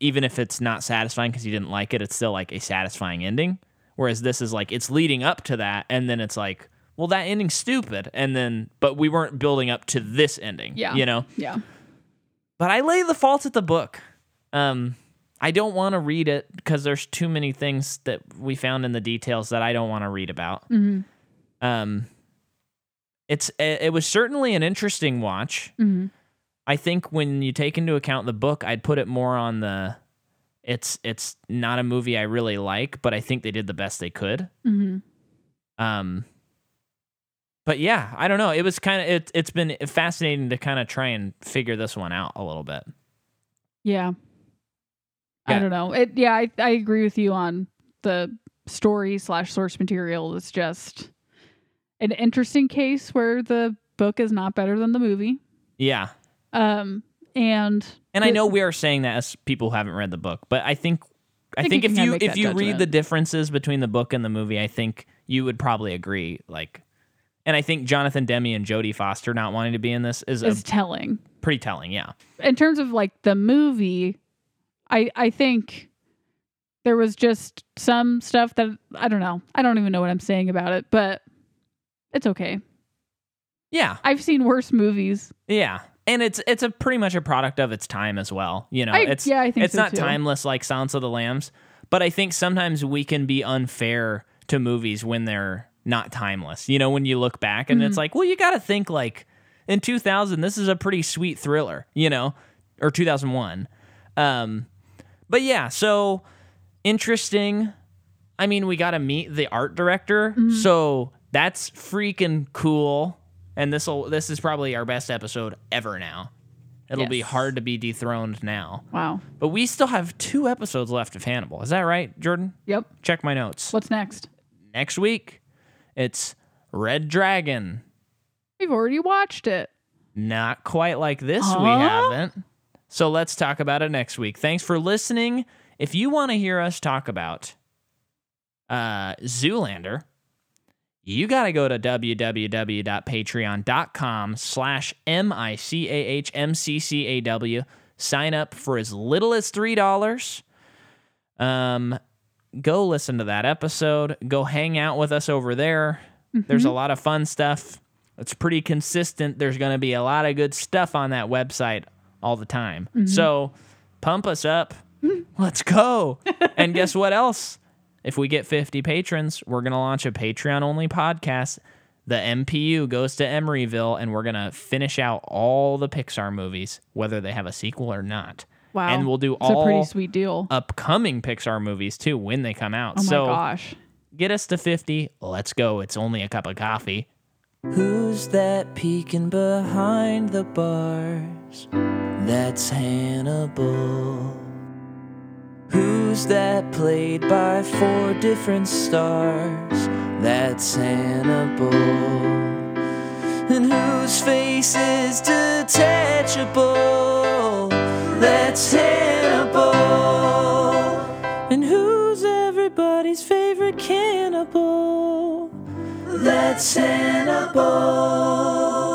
even if it's not satisfying because you didn't like it, it's still like a satisfying ending. Whereas this is like, it's leading up to that, and then it's like, well, that ending's stupid, and then, but we weren't building up to this ending, you know? Yeah. But I lay the faults at the book. I don't want to read it, because there's too many things that we found in the details that I don't want to read about. Mm-hmm. It was certainly an interesting watch. Mm-hmm. I think when you take into account the book, I'd put it more on the... It's not a movie I really like, but I think they did the best they could. Mm-hmm. But yeah, I don't know. It was kind of it's been fascinating to kind of try and figure this one out a little bit. Yeah, I don't know. I agree with you on the story/source material. It's just an interesting case where the book is not better than the movie. Yeah. And I know we are saying that as people who haven't read the book, but I think if you read the differences between the book and the movie, I think you would probably agree. Like, and I think Jonathan Demme and Jodie Foster not wanting to be in this is telling. Pretty telling, yeah. In terms of like the movie, I think there was just some stuff that I don't know. I don't even know what I'm saying about it, but it's okay. Yeah, I've seen worse movies. Yeah. And it's a pretty much a product of its time as well. You know, I think it's not timeless like Silence of the Lambs, but I think sometimes we can be unfair to movies when they're not timeless. You know, when you look back and it's like, well, you got to think like in 2000, this is a pretty sweet thriller, you know, or 2001. But yeah, so interesting. I mean, we got to meet the art director. Mm-hmm. So that's freaking cool. And this is probably our best episode ever now. It'll be hard to be dethroned now. Wow. But we still have 2 episodes left of Hannibal. Is that right, Jordan? Yep. Check my notes. What's next? Next week, it's Red Dragon. We've already watched it. Not quite like this. We haven't. So let's talk about it next week. Thanks for listening. If you want to hear us talk about Zoolander... you got to go to www.patreon.com/MICAHMCCAW. Sign up for as little as $3. Go listen to that episode. Go hang out with us over there. Mm-hmm. There's a lot of fun stuff. It's pretty consistent. There's going to be a lot of good stuff on that website all the time. Mm-hmm. So pump us up. Let's go. And guess what else? If we get 50 patrons, we're going to launch a Patreon-only podcast. The MPU goes to Emeryville, and we're going to finish out all the Pixar movies, whether they have a sequel or not. Wow. And we'll do all a pretty sweet deal. Upcoming Pixar movies, too, when they come out. Oh, my gosh. Get us to 50. Let's go. It's only a cup of coffee. Who's that peeking behind the bars? That's Hannibal. Who's that played by 4 different stars? That's Hannibal. And whose face is detachable? That's Hannibal. And who's everybody's favorite cannibal? That's Hannibal.